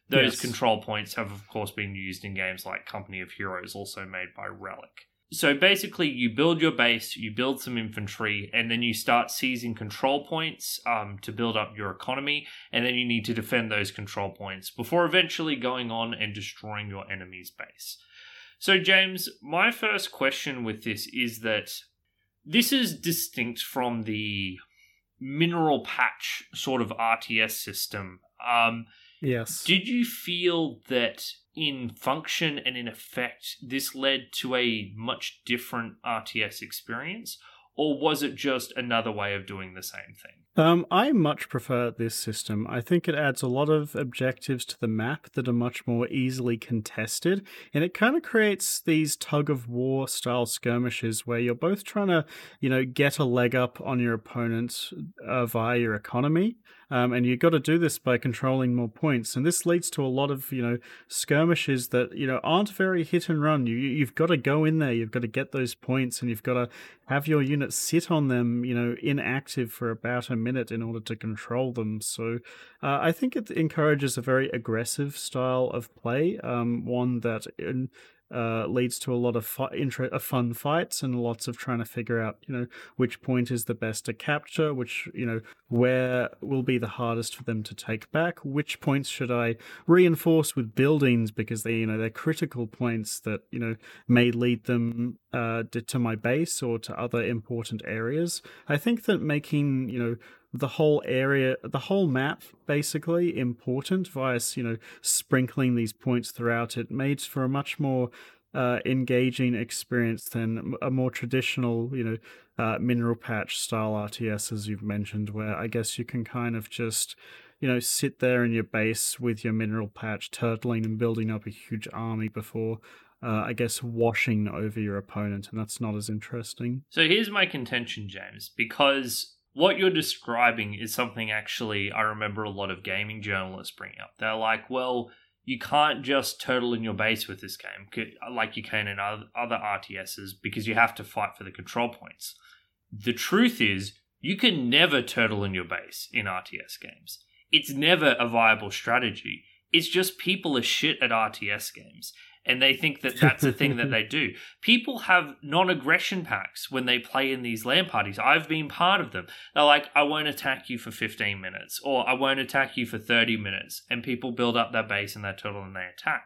those yes. control points have, of course, been used in games like Company of Heroes, also made by Relic. So basically, you build your base, you build some infantry, and then you start seizing control points um, to build up your economy, and then you need to defend those control points before eventually going on and destroying your enemy's base. So, James, my first question with this is that this is distinct from the mineral patch sort of R T S system. Um, yes. Did you feel that in function and in effect, this led to a much different R T S experience? Or was it just another way of doing the same thing? Um, I much prefer this system. I think it adds a lot of objectives to the map that are much more easily contested, and it kind of creates these tug-of-war style skirmishes where you're both trying to, you know, get a leg up on your opponent uh, via your economy. Um, and you've got to do this by controlling more points. And this leads to a lot of, you know, skirmishes that, you know, aren't very hit and run. You, you've got to go in there. You've got to get those points and you've got to have your unit sit on them, you know, inactive for about a minute in order to control them. So uh, I think it encourages a very aggressive style of play, um, one that in, Uh, leads to a lot of fu- intro- uh, fun fights and lots of trying to figure out, you know, which point is the best to capture, which, you know, where will be the hardest for them to take back, which points should I reinforce with buildings because they, you know, they're critical points that, you know, may lead them uh, to my base or to other important areas. I think that making, you know, the whole area, the whole map, basically important via, you know, sprinkling these points throughout it made for a much more uh, engaging experience than a more traditional, you know, uh, mineral patch style R T S, as you've mentioned, where I guess you can kind of just, you know, sit there in your base with your mineral patch turtling and building up a huge army before Uh, I guess, washing over your opponent, and that's not as interesting. So here's my contention, James, because what you're describing is something actually I remember a lot of gaming journalists bring up. They're like, well, you can't just turtle in your base with this game, like you can in other R T Ses, because you have to fight for the control points. The truth is, you can never turtle in your base in R T S games. It's never a viable strategy. It's just people are shit at R T S games. And they think that that's a thing that they do. People have non-aggression packs when they play in these LAN parties. I've been part of them. They're like, I won't attack you for fifteen minutes, or I won't attack you for thirty minutes. And people build up their base and their turtle and they attack.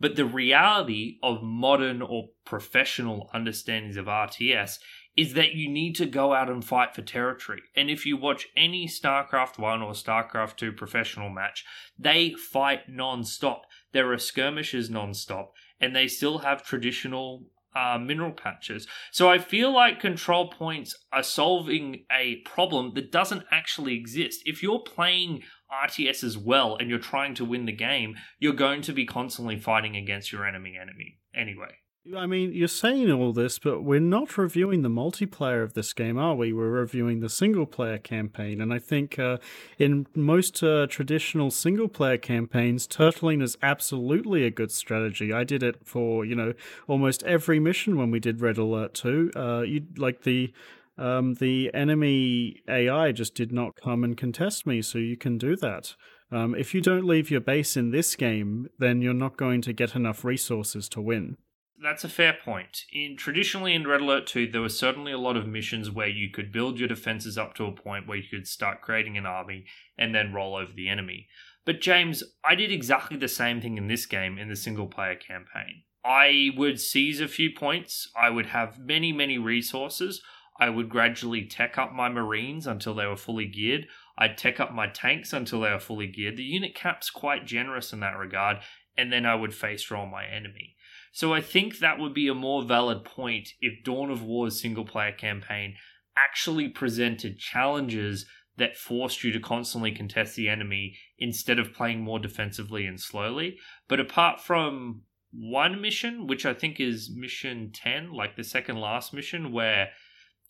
But the reality of modern or professional understandings of R T S is that you need to go out and fight for territory. And if you watch any StarCraft one or StarCraft two professional match, they fight non-stop. There are skirmishes non-stop, and they still have traditional uh, mineral patches. So I feel like control points are solving a problem that doesn't actually exist. If you're playing R T S as well and you're trying to win the game, you're going to be constantly fighting against your enemy enemy anyway. I mean, you're saying all this, but we're not reviewing the multiplayer of this game, are we? We're reviewing the single-player campaign, and I think uh, in most uh, traditional single-player campaigns, turtling is absolutely a good strategy. I did it for, you know, almost every mission when we did Red Alert two. Uh, you like the um, the enemy A I just did not come and contest me, so you can do that. Um, if you don't leave your base in this game, then you're not going to get enough resources to win. That's a fair point. In traditionally in Red Alert two, there were certainly a lot of missions where you could build your defenses up to a point where you could start creating an army and then roll over the enemy. But James, I did exactly the same thing in this game in the single player campaign. I would seize a few points, I would have many, many resources, I would gradually tech up my marines until they were fully geared, I'd tech up my tanks until they were fully geared. The unit cap's quite generous in that regard, and then I would face roll my enemy. So I think that would be a more valid point if Dawn of War's single-player campaign actually presented challenges that forced you to constantly contest the enemy instead of playing more defensively and slowly. But apart from one mission, which I think is mission ten, like the second last mission, where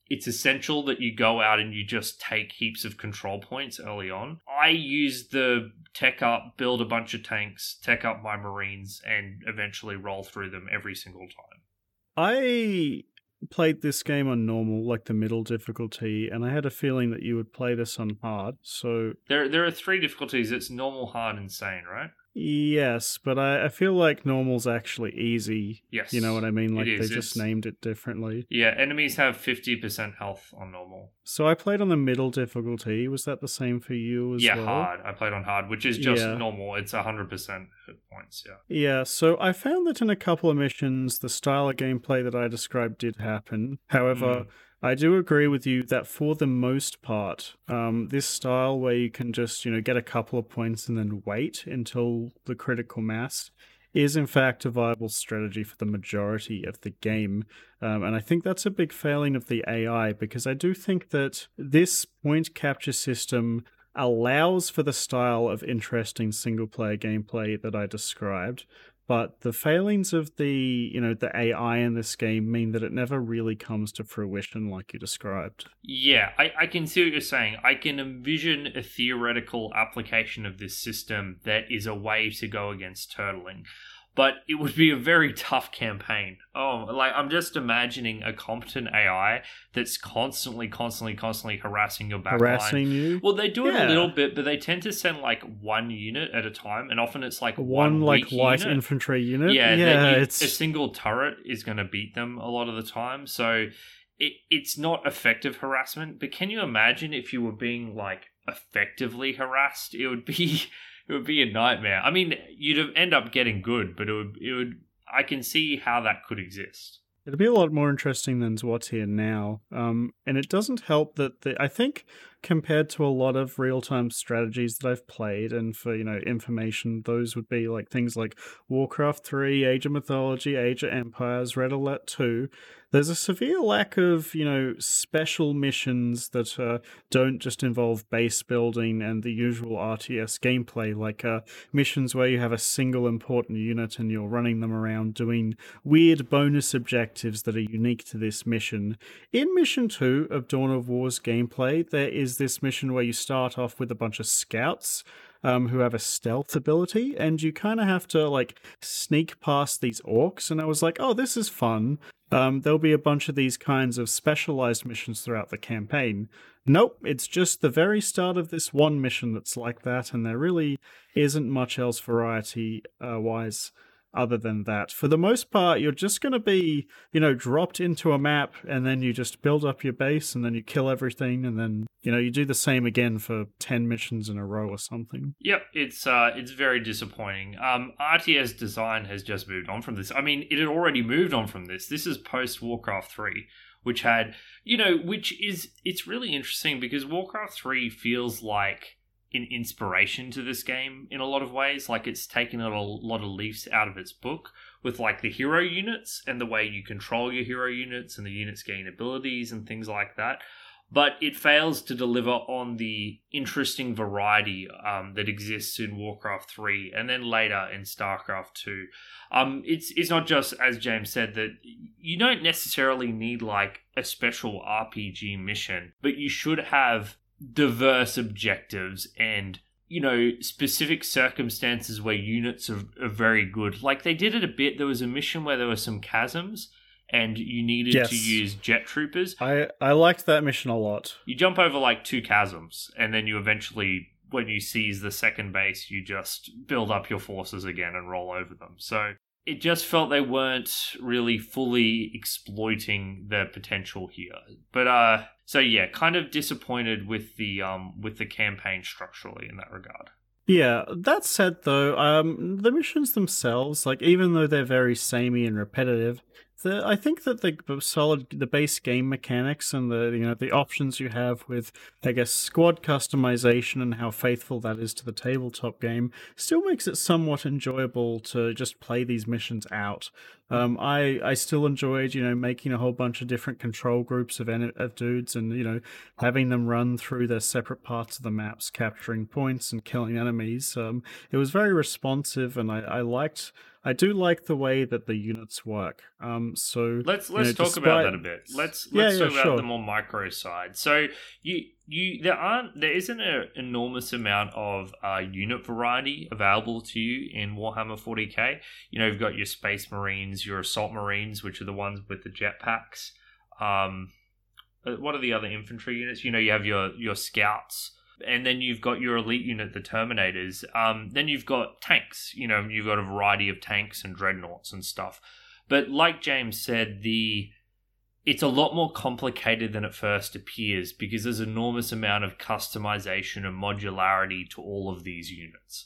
it's essential that you go out and you just take heaps of control points early on. I used the tech up, build a bunch of tanks, tech up my marines, and eventually roll through them every single time. I played this game on normal, like the middle difficulty, and I had a feeling that you would play this on hard, so... There there are three difficulties. It's normal, hard, and sane, right? Yes, but I, I feel like normal's actually easy. Yes. You know what I mean? Like, they just it's... named it differently. Yeah, enemies have fifty percent health on normal. So I played on the middle difficulty. Was that the same for you as yeah, well? Yeah, hard. I played on hard, which is just yeah. normal. It's one hundred percent hit points, yeah. Yeah, so I found that in a couple of missions, the style of gameplay that I described did happen. However... Mm. I do agree with you that for the most part, um, this style where you can just, you know, get a couple of points and then wait until the critical mass is in fact a viable strategy for the majority of the game. Um, and I think that's a big failing of the A I, because I do think that this point capture system allows for the style of interesting single player gameplay that I described. But the failings of the, you know, the A I in this game mean that it never really comes to fruition like you described. Yeah, I, I can see what you're saying. I can envision a theoretical application of this system that is a way to go against turtling. But it would be a very tough campaign. Oh, like I'm just imagining a competent A I that's constantly, constantly, constantly harassing your backline. Harassing line. you? Well, they do yeah. it a little bit, but they tend to send like one unit at a time, and often it's like one, one like light unit. infantry unit. Yeah, yeah you, it's... a single turret is going to beat them a lot of the time. So it it's not effective harassment. But can you imagine if you were being like effectively harassed? It would be. It would be a nightmare. I mean, you'd end up getting good, but it would. It would. I can see how that could exist. It'd be a lot more interesting than what's here now. Um, and it doesn't help that the, I think compared to a lot of real-time strategies that I've played, and for, you know, information, those would be like things like Warcraft three, Age of Mythology, Age of Empires, Red Alert two. There's a severe lack of, you know, special missions that uh, don't just involve base building and the usual R T S gameplay, like uh, missions where you have a single important unit and you're running them around doing weird bonus objectives that are unique to this mission. In Mission two of Dawn of War's gameplay, there is this mission where you start off with a bunch of scouts Um, who have a stealth ability, and you kind of have to like sneak past these orcs, and I was like, oh, this is fun. Um, there'll be a bunch of these kinds of specialized missions throughout the campaign. Nope, it's just the very start of this one mission that's like that, and there really isn't much else variety-wise uh, other than that. For the most part, you're just going to be, you know, dropped into a map, and then you just build up your base, and then you kill everything, and then... You know, you do the same again for ten missions in a row or something. Yep, it's uh, it's very disappointing. Um, R T S design has just moved on from this. I mean, it had already moved on from this. This is post-Warcraft three, which had, you know, which is, it's really interesting because Warcraft three feels like an inspiration to this game in a lot of ways. Like, it's taken a lot of leaves out of its book, with like the hero units and the way you control your hero units and the units gain abilities and things like that. But it fails to deliver on the interesting variety um, that exists in Warcraft three and then later in StarCraft two. Um, it's it's not just, as James said, that you don't necessarily need like a special R P G mission, but you should have diverse objectives and, you know, specific circumstances where units are, are very good. Like they did it a bit. There was a mission where there were some chasms and you needed yes. to use jet troopers. I, I liked that mission a lot. You jump over like two chasms and then you eventually, when you seize the second base, you just build up your forces again and roll over them. So it just felt they weren't really fully exploiting their potential here. But uh, so yeah, kind of disappointed with the um with the campaign structurally in that regard. Yeah, that said though, um, the missions themselves, like even though they're very samey and repetitive, the, I think that the solid, the base game mechanics and the, you know, the options you have with, I guess, squad customization and how faithful that is to the tabletop game still makes it somewhat enjoyable to just play these missions out. Um, I, I still enjoyed, you know, making a whole bunch of different control groups of, of dudes and, you know, having them run through their separate parts of the maps, capturing points and killing enemies. Um, it was very responsive and I, I liked... I do like the way that the units work. Um, so let's let's you know, talk despite... about that a bit. Let's let's yeah, talk yeah, about sure. the more micro side. So you you there aren't there isn't an enormous amount of uh, unit variety available to you in Warhammer forty K. You know, you've got your Space Marines, your Assault Marines, which are the ones with the jetpacks. Um, what are the other infantry units? You know, you have your your Scouts. And then you've got your elite unit, the Terminators. Um, then you've got tanks. You know, you've got a variety of tanks and dreadnoughts and stuff. But like James said, the it's a lot more complicated than it first appears because there's an enormous amount of customization and modularity to all of these units.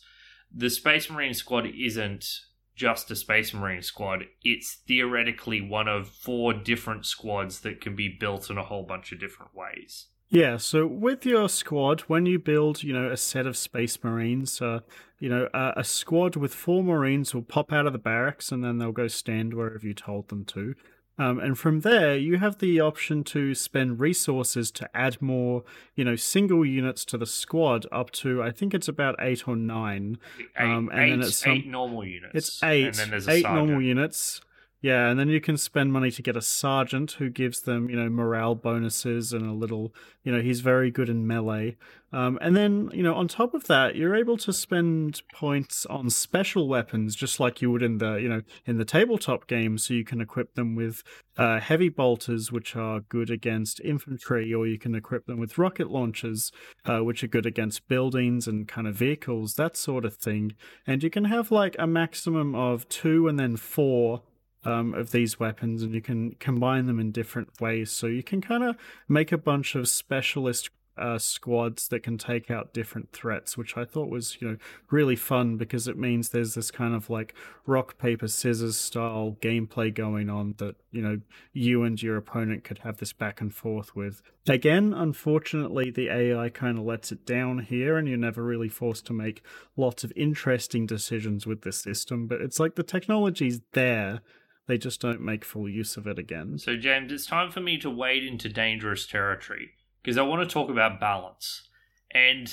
The Space Marine squad isn't just a Space Marine squad. It's theoretically one of four different squads that can be built in a whole bunch of different ways. Yeah, so with your squad, when you build, you know, a set of Space Marines, uh, you know, uh, a squad with four Marines will pop out of the barracks and then they'll go stand wherever you told them to. Um, and from there, you have the option to spend resources to add more, you know, single units to the squad up to, I think it's about eight or nine. Eight, um, and eight, then it's some, eight normal units. It's eight, and then there's a eight normal units. Yeah, and then you can spend money to get a sergeant who gives them, you know, morale bonuses and a little, you know, he's very good in melee. Um, and then, you know, on top of that, you're able to spend points on special weapons, just like you would in the, you know, in the tabletop game. So you can equip them with uh, heavy bolters, which are good against infantry, or you can equip them with rocket launchers, uh, which are good against buildings and kind of vehicles, that sort of thing. And you can have like a maximum of two and then four Um, of these weapons, and you can combine them in different ways. So you can kind of make a bunch of specialist uh, squads that can take out different threats, which I thought was, you know, really fun because it means there's this kind of like rock, paper, scissors style gameplay going on that, you know, you and your opponent could have this back and forth with. Again, unfortunately, the A I kind of lets it down here and you're never really forced to make lots of interesting decisions with the system, but it's like the technology's there. They just don't make full use of it again. So, James, it's time for me to wade into dangerous territory because I want to talk about balance. And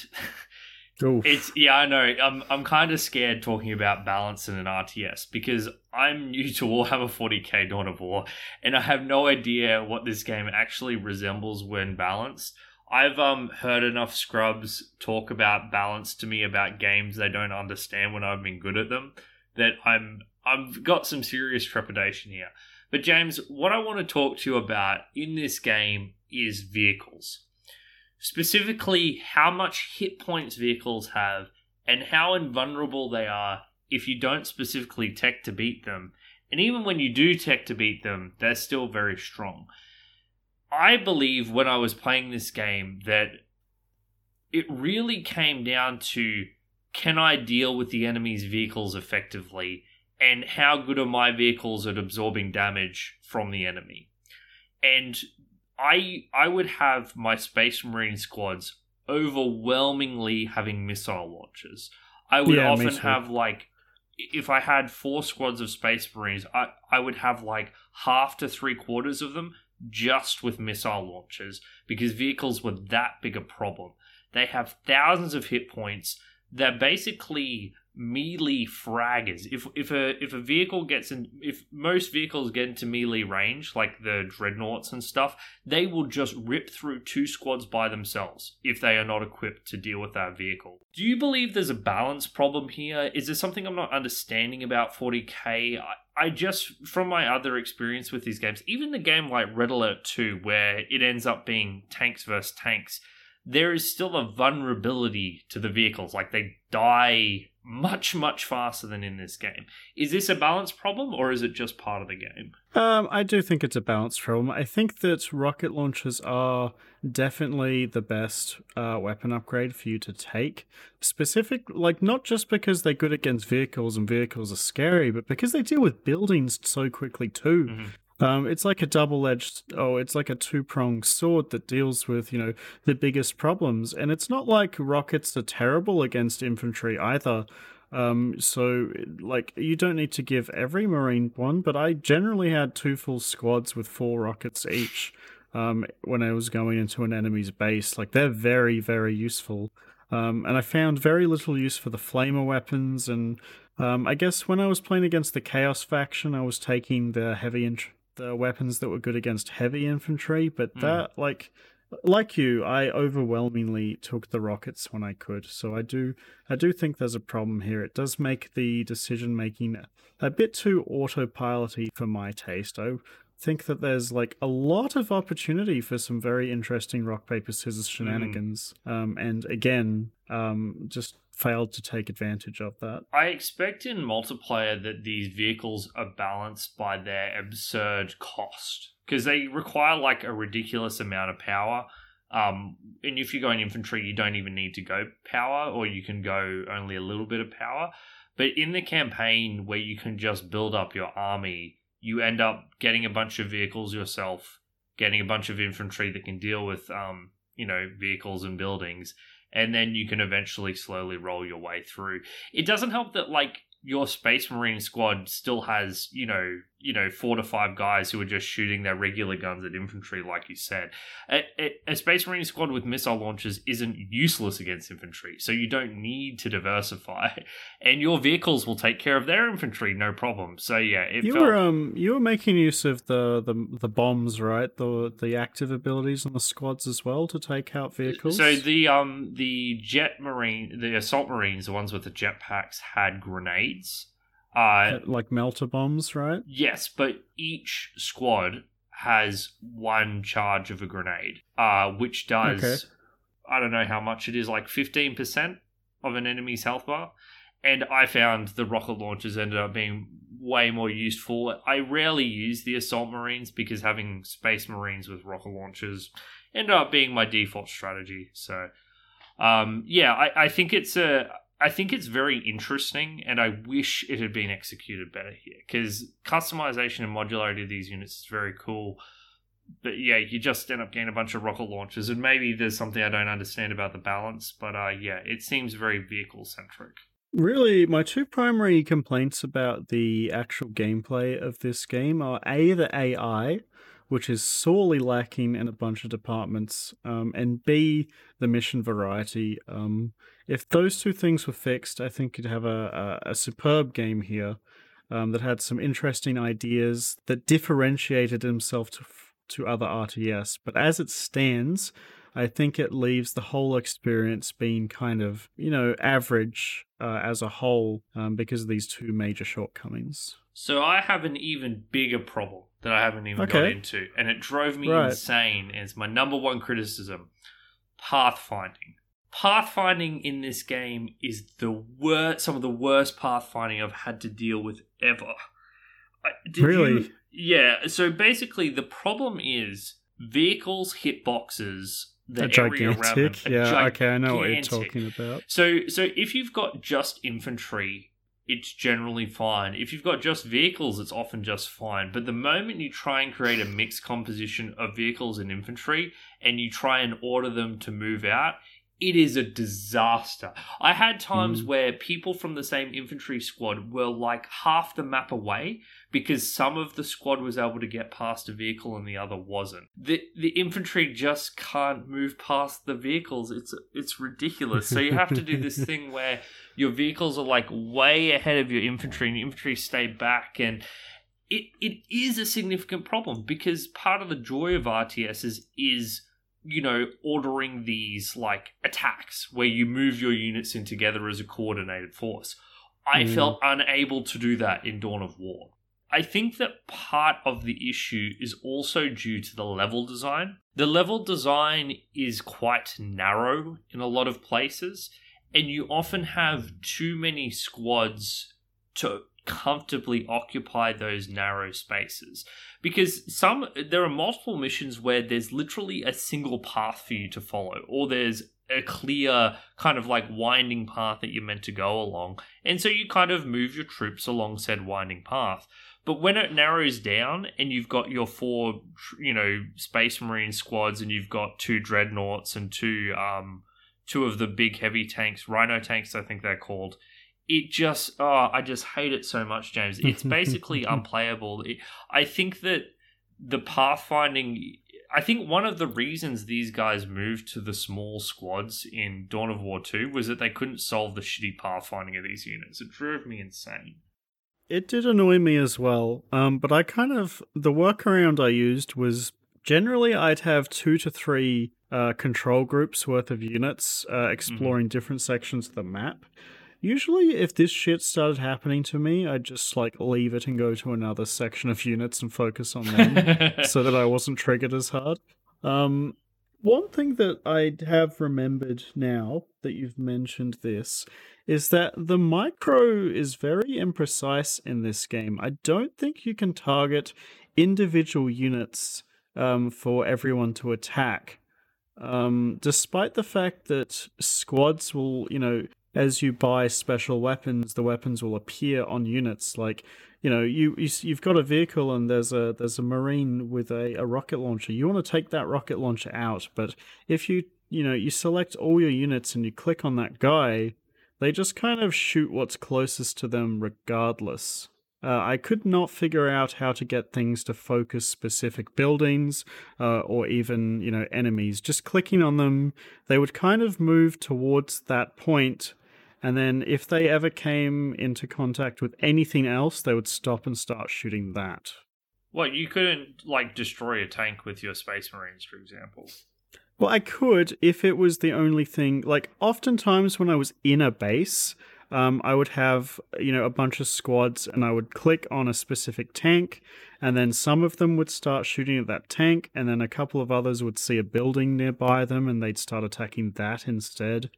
Oof. it's yeah, I know. I'm I'm kind of scared talking about balance in an R T S because I'm new to Warhammer forty K Dawn of War, and I have no idea what this game actually resembles when balanced. I've um heard enough scrubs talk about balance to me about games they don't understand when I've been good at them that I'm. I've got some serious trepidation here. But James, what I want to talk to you about in this game is vehicles. Specifically, how much hit points vehicles have and how invulnerable they are if you don't specifically tech to beat them. And even when you do tech to beat them, they're still very strong. I believe when I was playing this game that it really came down to, can I deal with the enemy's vehicles effectively? And how good are my vehicles at absorbing damage from the enemy? And I I would have my Space Marine squads overwhelmingly having missile launchers. I would yeah, often have like if I had four squads of Space Marines, I, I would have like half to three quarters of them just with missile launchers, because vehicles were that big a problem. They have thousands of hit points. They're basically melee fraggers. If if a if a vehicle gets in, if most vehicles get into melee range, like the dreadnoughts and stuff, they will just rip through two squads by themselves if they are not equipped to deal with that vehicle. Do you believe there's a balance problem here? Is there something I'm not understanding about forty K? I, I just, from my other experience with these games, even a game like Red Alert two, where it ends up being tanks versus tanks, there is still a vulnerability to the vehicles. Like, they die much, much faster than in this game. Is this a balance problem, or is it just part of the game? Um, I do think it's a balance problem. I think that rocket launchers are definitely the best uh, weapon upgrade for you to take. Specific, like, not just because they're good against vehicles and vehicles are scary, but because they deal with buildings so quickly too. Mm-hmm. Um, it's like a double-edged, oh, it's like a two-pronged sword that deals with, you know, the biggest problems. And it's not like rockets are terrible against infantry either. Um, so, like, you don't need to give every Marine one, but I generally had two full squads with four rockets each um, when I was going into an enemy's base. Like, they're very, very useful. Um, and I found very little use for the flamer weapons. And um, I guess when I was playing against the Chaos faction, I was taking the heavy int- the weapons that were good against heavy infantry, but that, mm. like like you, I overwhelmingly took the rockets when I could. So I do I do think there's a problem here. It does make the decision-making a bit too autopilot-y for my taste. I think that there's, like, a lot of opportunity for some very interesting rock, paper, scissors shenanigans, mm. um, and again, um, just failed to take advantage of that. I expect in multiplayer that these vehicles are balanced by their absurd cost, because they require like a ridiculous amount of power. Um, and if you're going infantry, you don't even need to go power, or you can go only a little bit of power. But in the campaign where you can just build up your army, you end up getting a bunch of vehicles yourself, getting a bunch of infantry that can deal with, um, you know, vehicles and buildings, and then you can eventually slowly roll your way through. It doesn't help that, like, your Space Marine squad still has, you know, you know, four to five guys who are just shooting their regular guns at infantry, like you said. A, a, a Space Marine squad with missile launchers isn't useless against infantry, so you don't need to diversify. And your vehicles will take care of their infantry, no problem. So yeah, it you felt... were um you were making use of the, the the bombs, right? The the active abilities on the squads as well to take out vehicles. So the um the jet marine, the assault marines, the ones with the jetpacks had grenades. Uh, like melter bombs, right? Yes, but each squad has one charge of a grenade, uh, which does, okay. I don't know how much it is, like fifteen percent of an enemy's health bar. And I found the rocket launchers ended up being way more useful. I rarely use the assault marines because having Space Marines with rocket launchers ended up being my default strategy. So, um, yeah, I, I think it's a... I think it's very interesting, and I wish it had been executed better here, because customization and modularity of these units is very cool. But yeah, you just end up getting a bunch of rocket launchers, and maybe there's something I don't understand about the balance, but uh, yeah, it seems very vehicle-centric. Really, my two primary complaints about the actual gameplay of this game are A, the A I, which is sorely lacking in a bunch of departments, um, and B, the mission variety. Um, if those two things were fixed, I think you'd have a, a, a superb game here um, that had some interesting ideas that differentiated himself to, to other R T S. But as it stands, I think it leaves the whole experience being kind of, you know, average uh, as a whole um, because of these two major shortcomings. So I have an even bigger problem that I haven't even okay. got into, and it drove me right. insane. It's my number one criticism. Pathfinding. Pathfinding in this game is the worst, some of the worst pathfinding I've had to deal with ever. Did really? You, yeah. So basically the problem is vehicles hit boxes. The a gigantic. Them, yeah, gigantic. Okay, I know what you're talking about. So, so if you've got just infantry, it's generally fine. If you've got just vehicles, it's often just fine. But the moment you try and create a mixed composition of vehicles and infantry, and you try and order them to move out, it is a disaster. I had times mm. where people from the same infantry squad were like half the map away because some of the squad was able to get past a vehicle and the other wasn't. The the infantry just can't move past the vehicles. It's it's ridiculous. So you have to do this thing where your vehicles are like way ahead of your infantry and your infantry stay back, and it it is a significant problem because part of the joy of R T Ss is, you know, ordering these like attacks where you move your units in together as a coordinated force. I mm. felt unable to do that in Dawn of War. I think that part of the issue is also due to the level design. The level design is quite narrow in a lot of places, and you often have too many squads to comfortably occupy those narrow spaces, because some there are multiple missions where there's literally a single path for you to follow, or there's a clear kind of like winding path that you're meant to go along, and so you kind of move your troops along said winding path. But when it narrows down and you've got your four, you know, Space Marine squads, and you've got two dreadnoughts and two um two of the big heavy tanks, Rhino tanks I think they're called, it just, oh, I just hate it so much, James. It's basically unplayable. It, I think that the pathfinding, I think one of the reasons these guys moved to the small squads in Dawn of War two was that they couldn't solve the shitty pathfinding of these units. It drove me insane. It did annoy me as well, um, but I kind of, the workaround I used was generally I'd have two to three uh, control groups worth of units uh, exploring mm-hmm. different sections of the map. Usually, if this shit started happening to me, I'd just, like, leave it and go to another section of units and focus on them so that I wasn't triggered as hard. Um, one thing that I have remembered now that you've mentioned this is that the micro is very imprecise in this game. I don't think you can target individual units um, for everyone to attack, um, despite the fact that squads will, you know... as you buy special weapons, the weapons will appear on units. Like, you know, you, you you've got a vehicle and there's a there's a marine with a, a rocket launcher. You want to take that rocket launcher out, but if you you know you select all your units and you click on that guy, they just kind of shoot what's closest to them, regardless. Uh, I could not figure out how to get things to focus specific buildings uh, or even, you know, enemies. Just clicking on them, they would kind of move towards that point. And then if they ever came into contact with anything else, they would stop and start shooting that. Well, you couldn't, like, destroy a tank with your Space Marines, for example. Well, I could if it was the only thing. Like, oftentimes when I was in a base, um, I would have, you know, a bunch of squads, and I would click on a specific tank, and then some of them would start shooting at that tank, and then a couple of others would see a building nearby them, and they'd start attacking that instead.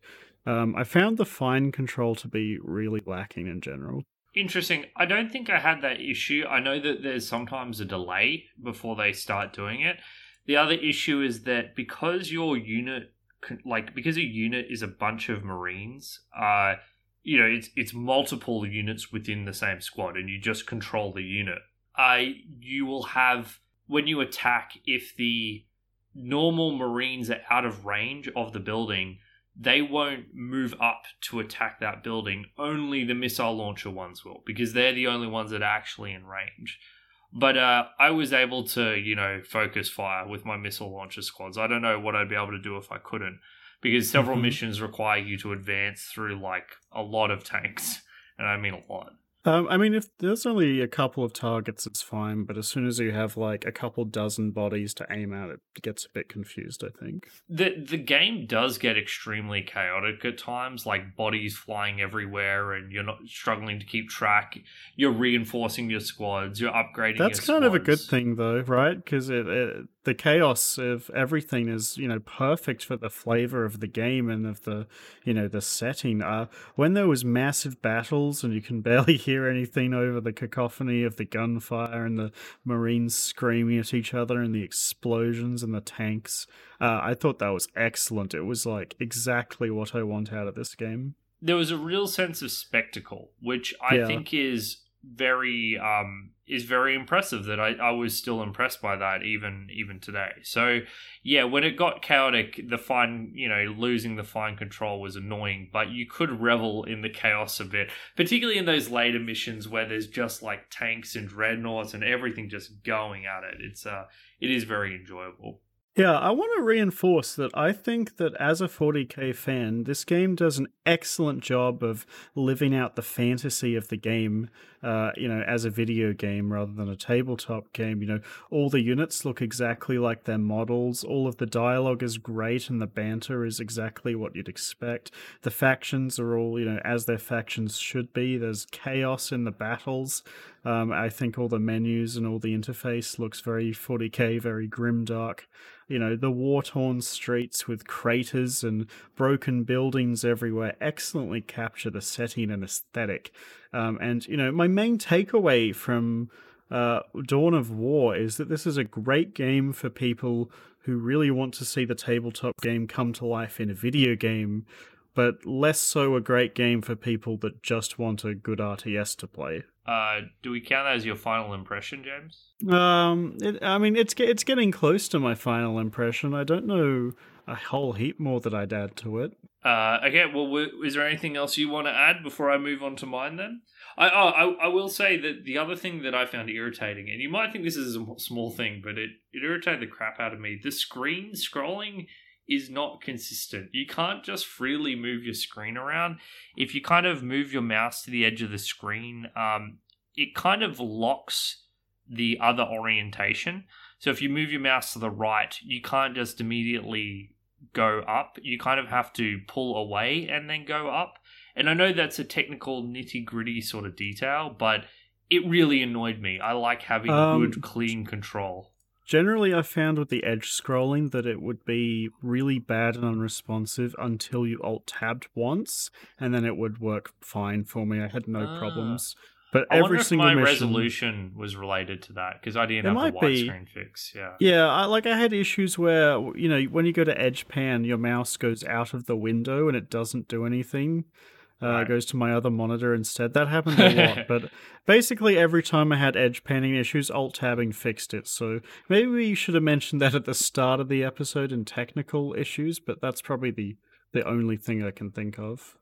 Um, I found the fine control to be really lacking in general. Interesting. I don't think I had that issue. I know that there's sometimes a delay before they start doing it. The other issue is that because your unit, like, because a unit is a bunch of Marines, uh, you know, it's it's multiple units within the same squad, and you just control the unit. Uh, you will have, when you attack, if the normal Marines are out of range of the building, they won't move up to attack that building. Only the missile launcher ones will, because they're the only ones that are actually in range. But uh, I was able to, you know, focus fire with my missile launcher squads. I don't know what I'd be able to do if I couldn't, because several missions require you to advance through, like, a lot of tanks. And I mean a lot. Um, I mean, if there's only a couple of targets, it's fine. But as soon as you have, like, a couple dozen bodies to aim at, it gets a bit confused, I think. The the game does get extremely chaotic at times, like bodies flying everywhere, and you're not struggling to keep track. You're reinforcing your squads. You're upgrading your squads. That's kind of a good thing, though, right? Because it, it, the chaos of everything is, you know, perfect for the flavor of the game and of the, you know, the setting. Uh, when there was massive battles and you can barely hear anything over the cacophony of the gunfire and the Marines screaming at each other and the explosions and the tanks, uh, I thought that was excellent. It was like exactly what I want out of this game. There was a real sense of spectacle, which I yeah. think is very um is very impressive that I, I was still impressed by that even even today. So yeah, when it got chaotic, the fine you know losing the fine control was annoying, but you could revel in the chaos of it, particularly in those later missions where there's just like tanks and dreadnoughts and everything just going at it. It's uh it is very enjoyable. Yeah, I want to reinforce that I think that as a forty K fan, this game does an excellent job of living out the fantasy of the game, uh, you know, as a video game rather than a tabletop game. You know, all the units look exactly like their models. All of the dialogue is great and the banter is exactly what you'd expect. The factions are all, you know, as their factions should be. There's chaos in the battles. Um, I think all the menus and all the interface looks very forty K, very grimdark. You know, the war-torn streets with craters and broken buildings everywhere excellently capture the setting and aesthetic. Um, and, you know, my main takeaway from uh, Dawn of War is that this is a great game for people who really want to see the tabletop game come to life in a video game, but less so a great game for people that just want a good R T S to play. Uh, do we count that as your final impression, James? Um, it, I mean, it's it's getting close to my final impression. I don't know a whole heap more that I'd add to it. Uh, okay, well, w- is there anything else you want to add before I move on to mine then? I, oh, I I will say that the other thing that I found irritating, and you might think this is a small thing, but it, it irritated the crap out of me. The screen scrolling is not consistent. You can't just freely move your screen around. If you kind of move your mouse to the edge of the screen, um, it kind of locks the other orientation. So if you move your mouse to the right, you can't just immediately go up. You kind of have to pull away and then go up. And I know that's a technical nitty-gritty sort of detail, but it really annoyed me. I like having um, good, clean control. Generally, I found with the edge scrolling that it would be really bad and unresponsive until you alt-tabbed once, and then it would work fine for me. I had no ah. problems. But I every single if my mission, resolution was related to that, because I didn't have a widescreen fix. Yeah, yeah. I, like I had issues where, you know, when you go to edge pan, your mouse goes out of the window and it doesn't do anything. Uh, right. Goes to my other monitor instead. That happened a lot, but basically every time I had edge panning issues, alt-tabbing fixed it. So maybe we should have mentioned that at the start of the episode in technical issues, but that's probably the, the only thing I can think of.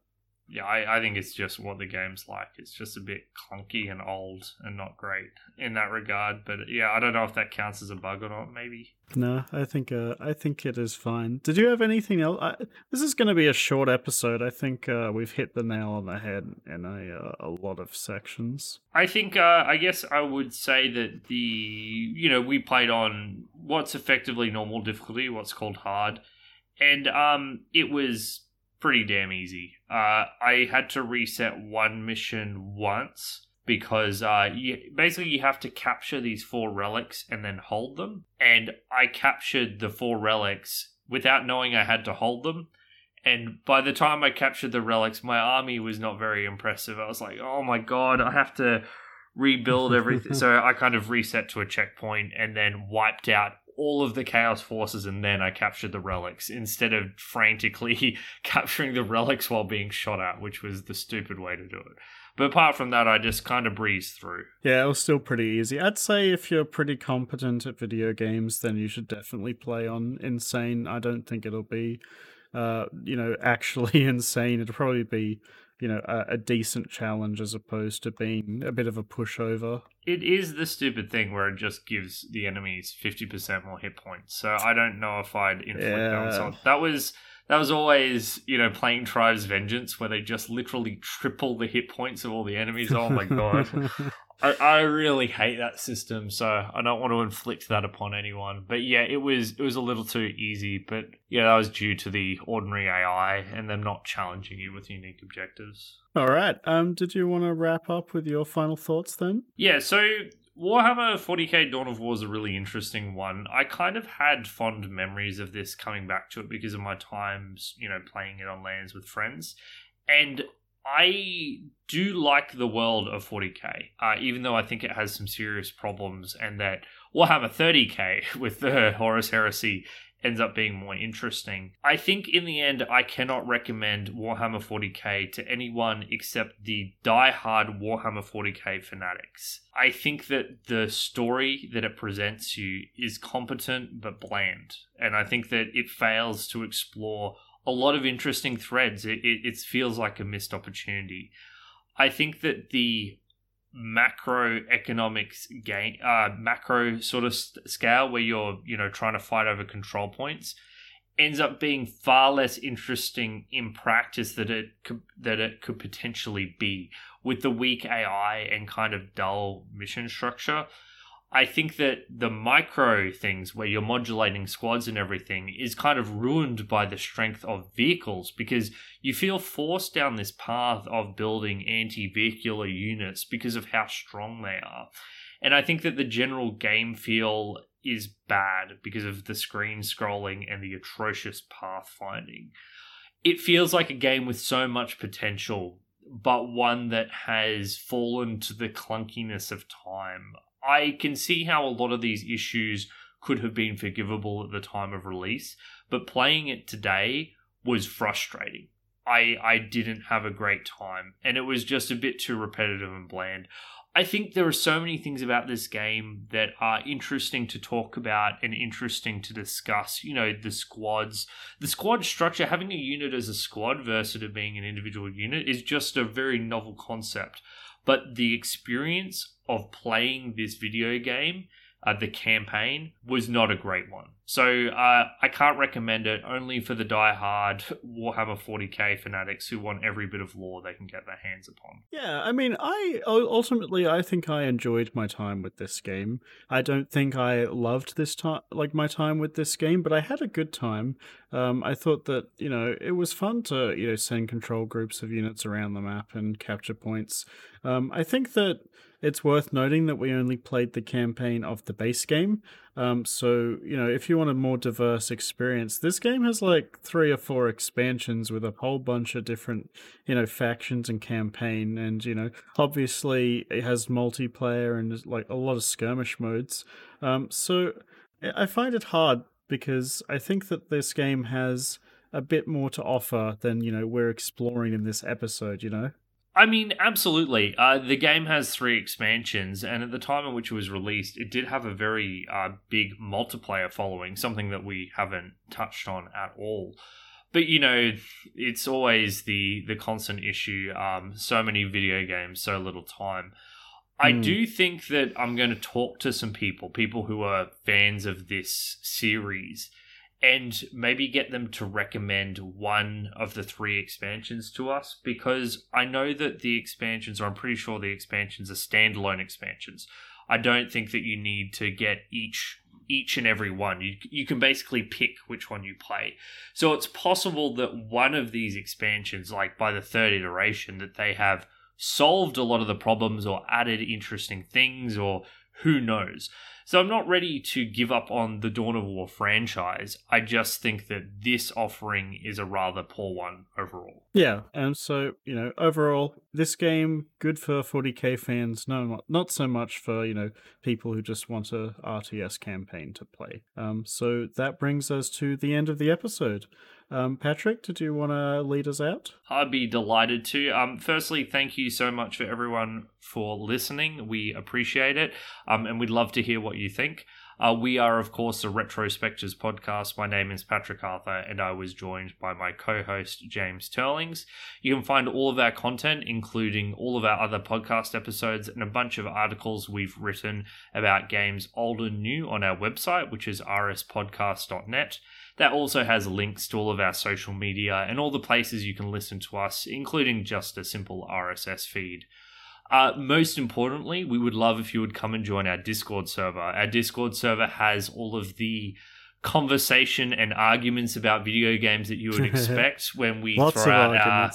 Yeah, I, I think it's just what the game's like. It's just a bit clunky and old and not great in that regard. But yeah, I don't know if that counts as a bug or not, maybe. No, I think uh, I think it is fine. Did you have anything else? I, this is going to be a short episode. I think uh, we've hit the nail on the head in a, uh, a lot of sections. I think, uh, I guess I would say that the, you know, we played on what's effectively normal difficulty, what's called hard. And um, it was pretty damn easy. Uh, I had to reset one mission once because uh, you, basically you have to capture these four relics and then hold them. And I captured the four relics without knowing I had to hold them. And by the time I captured the relics, my army was not very impressive. I was like, oh my God, I have to rebuild everything. So I kind of reset to a checkpoint and then wiped out all of the chaos forces, and then I captured the relics instead of frantically capturing the relics while being shot at, which was the stupid way to do it. But apart from that, I just kind of breezed through. Yeah, it was still pretty easy. I'd say if you're pretty competent at video games, then you should definitely play on Insane. I don't think it'll be, uh, you know, actually insane. It'll probably be, you know, a, a decent challenge as opposed to being a bit of a pushover. It is the stupid thing where it just gives the enemies fifty percent more hit points. So I don't know if I'd inflict yeah. that on someone. That was, that was always, you know, playing Tribes Vengeance where they just literally triple the hit points of all the enemies. Oh my God. I, I really hate that system, so I don't want to inflict that upon anyone. But yeah, it was it was a little too easy, but yeah, that was due to the ordinary A I and them not challenging you with unique objectives. All right. Um, did you want to wrap up with your final thoughts then? Yeah, so Warhammer forty K Dawn of War is a really interesting one. I kind of had fond memories of this coming back to it because of my times, you know, playing it on LANs with friends. And I do like the world of forty K, uh, even though I think it has some serious problems, and that Warhammer thirty K with the Horus Heresy ends up being more interesting. I think in the end, I cannot recommend Warhammer forty K to anyone except the diehard Warhammer forty K fanatics. I think that the story that it presents you is competent but bland, and I think that it fails to explore a lot of interesting threads. It, it, it feels like a missed opportunity. I think that the macroeconomics game, uh, macro sort of scale where you're, you know, trying to fight over control points ends up being far less interesting in practice that it could, that it could potentially be with the weak A I and kind of dull mission structure. I think that the micro things where you're modulating squads and everything is kind of ruined by the strength of vehicles, because you feel forced down this path of building anti-vehicular units because of how strong they are. And I think that the general game feel is bad because of the screen scrolling and the atrocious pathfinding. It feels like a game with so much potential, but one that has fallen to the clunkiness of time. I can see how a lot of these issues could have been forgivable at the time of release, but playing it today was frustrating. I, I didn't have a great time, and it was just a bit too repetitive and bland. I think there are so many things about this game that are interesting to talk about and interesting to discuss. You know, the squads, the squad structure, having a unit as a squad versus it being an individual unit is just a very novel concept. But the experience of playing this video game, uh, the campaign, was not a great one. So uh, I can't recommend it, only for the diehard Warhammer forty K fanatics who want every bit of lore they can get their hands upon. Yeah, I mean, I ultimately, I think I enjoyed my time with this game. I don't think I loved this time, like my time with this game, but I had a good time. Um, I thought that, you know, it was fun to, you know, send control groups of units around the map and capture points. Um, I think that it's worth noting that we only played the campaign of the base game. Um, so, you know, if you want a more diverse experience, this game has like three or four expansions with a whole bunch of different, you know, factions and campaign. And, you know, obviously it has multiplayer and like a lot of skirmish modes. Um, so I find it hard because I think that this game has a bit more to offer than, you know, we're exploring in this episode, you know? I mean, absolutely. Uh, the game has three expansions, and at the time in which it was released, it did have a very uh, big multiplayer following, something that we haven't touched on at all. But, you know, it's always the, the constant issue. Um, so many video games, so little time. I mm. do think that I'm going to talk to some people, people who are fans of this series, and maybe get them to recommend one of the three expansions to us, because I know that the expansions, or I'm pretty sure the expansions, are standalone expansions. I don't think that you need to get each each and every one. You, you can basically pick which one you play. So it's possible that one of these expansions, like by the third iteration, that they have solved a lot of the problems or added interesting things, or who knows? So I'm not ready to give up on the Dawn of War franchise. I just think that this offering is a rather poor one overall. Yeah, and so, you know, overall, this game, good for forty K fans, no, not so much for, you know, people who just want a R T S campaign to play. Um, so that brings us to the end of the episode. Um, Patrick, did you want to lead us out? I'd be delighted to. Um, firstly, thank you so much for everyone for listening. We appreciate it, um, and we'd love to hear what you think. Uh, we are, of course, the Retrospectors Podcast. My name is Patrick Arthur, and I was joined by my co-host, James Turlings. You can find all of our content, including all of our other podcast episodes and a bunch of articles we've written about games old and new, on our website, which is r s podcast dot net. That also has links to all of our social media and all the places you can listen to us, including just a simple R S S feed. Uh, most importantly, we would love if you would come and join our Discord server. Our Discord server has all of the conversation and arguments about video games that you would expect when we throw out our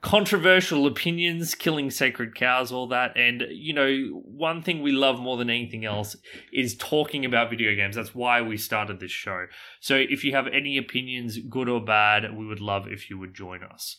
controversial opinions, killing sacred cows, all that. And, you know, one thing we love more than anything else is talking about video games. That's why we started this show. So if you have any opinions, good or bad, we would love if you would join us.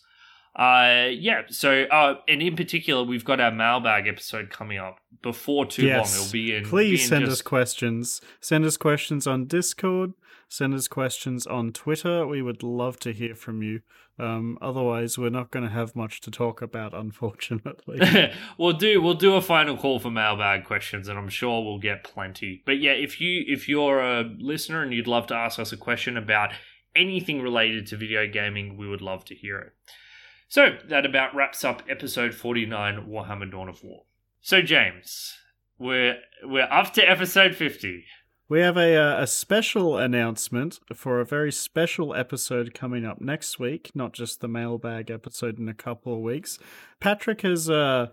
Uh, yeah, so uh, and in particular, we've got our mailbag episode coming up before too yes. long. It'll be in. Please be in send just... us questions. Send us questions on Discord. Send us questions on Twitter. We would love to hear from you. Um, otherwise, we're not going to have much to talk about, unfortunately. we'll do we'll do a final call for mailbag questions, and I'm sure we'll get plenty. But yeah, if you if you're a listener and you'd love to ask us a question about anything related to video gaming, we would love to hear it. So that about wraps up episode forty-nine, Warhammer Dawn of War. So James, we're we're up to episode fifty. We have a uh, a special announcement for a very special episode coming up next week, not just the mailbag episode in a couple of weeks. Patrick has, uh,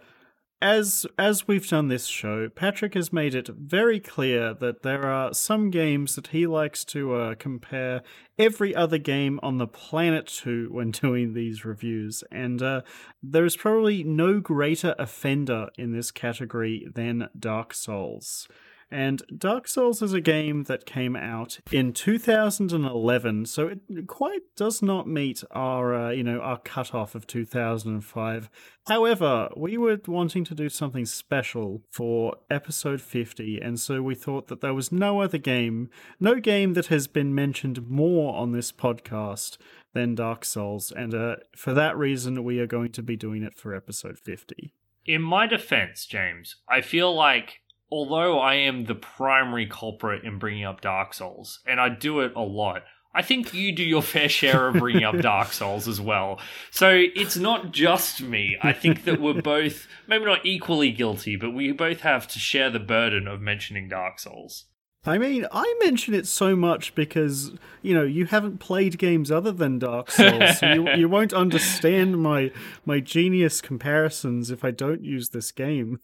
as as we've done this show, Patrick has made it very clear that there are some games that he likes to uh, compare every other game on the planet to when doing these reviews. And uh, there is probably no greater offender in this category than Dark Souls. And Dark Souls is a game that came out in two thousand eleven, so it quite does not meet our, uh, you know, our cutoff of two thousand five. However, we were wanting to do something special for episode fifty, and so we thought that there was no other game, no game that has been mentioned more on this podcast than Dark Souls, and uh, for that reason, we are going to be doing it for episode fifty. In my defense, James, I feel like although I am the primary culprit in bringing up Dark Souls, and I do it a lot, I think you do your fair share of bringing up Dark Souls as well. So it's not just me. I think that we're both, maybe not equally guilty, but we both have to share the burden of mentioning Dark Souls. I mean, I mention it so much because, you know, you haven't played games other than Dark Souls, so you, you won't understand my my genius comparisons if I don't use this game.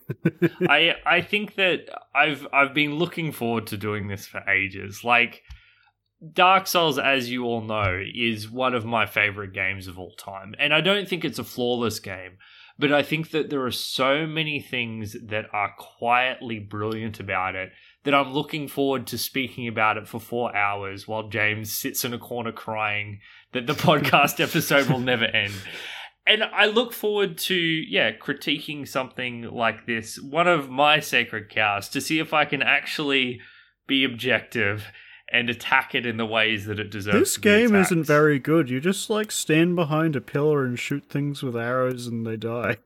I I think that I've I've been looking forward to doing this for ages. Like, Dark Souls, as you all know, is one of my favorite games of all time, and I don't think it's a flawless game. But I think that there are so many things that are quietly brilliant about it that I'm looking forward to speaking about it for four hours while James sits in a corner crying that the podcast episode will never end. And I look forward to, yeah, critiquing something like this, one of my sacred cows, to see if I can actually be objective and attack it in the ways that it deserves. This to be game attacked. Isn't very good. You just like stand behind a pillar and shoot things with arrows, and they die.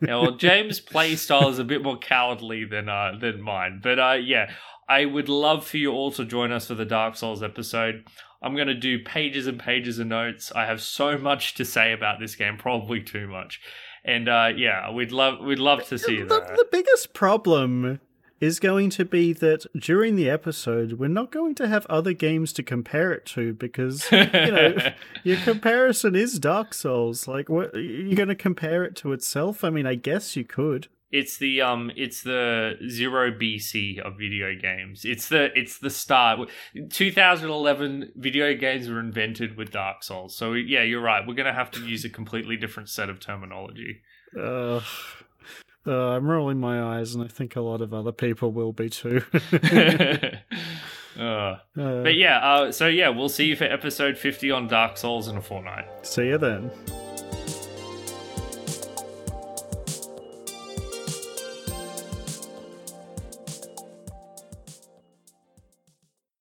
Yeah, well, James' playstyle is a bit more cowardly than uh, than mine, but uh, yeah, I would love for you all to join us for the Dark Souls episode. I'm going to do pages and pages of notes. I have so much to say about this game, probably too much, and uh, yeah, we'd love we'd love to see the, that. The biggest problem is going to be that during the episode, we're not going to have other games to compare it to because, you know, your comparison is Dark Souls. Like, what, you're going to compare it to itself? I mean, I guess you could. It's the um, it's the zero B C of video games. It's the it's the start. twenty eleven video games were invented with Dark Souls. So yeah, you're right. We're going to have to use a completely different set of terminology. Ugh. Uh, I'm rolling my eyes, and I think a lot of other people will be too. uh, uh, but yeah, uh, so yeah, we'll see you for episode fifty on Dark Souls in a fortnight. See you then.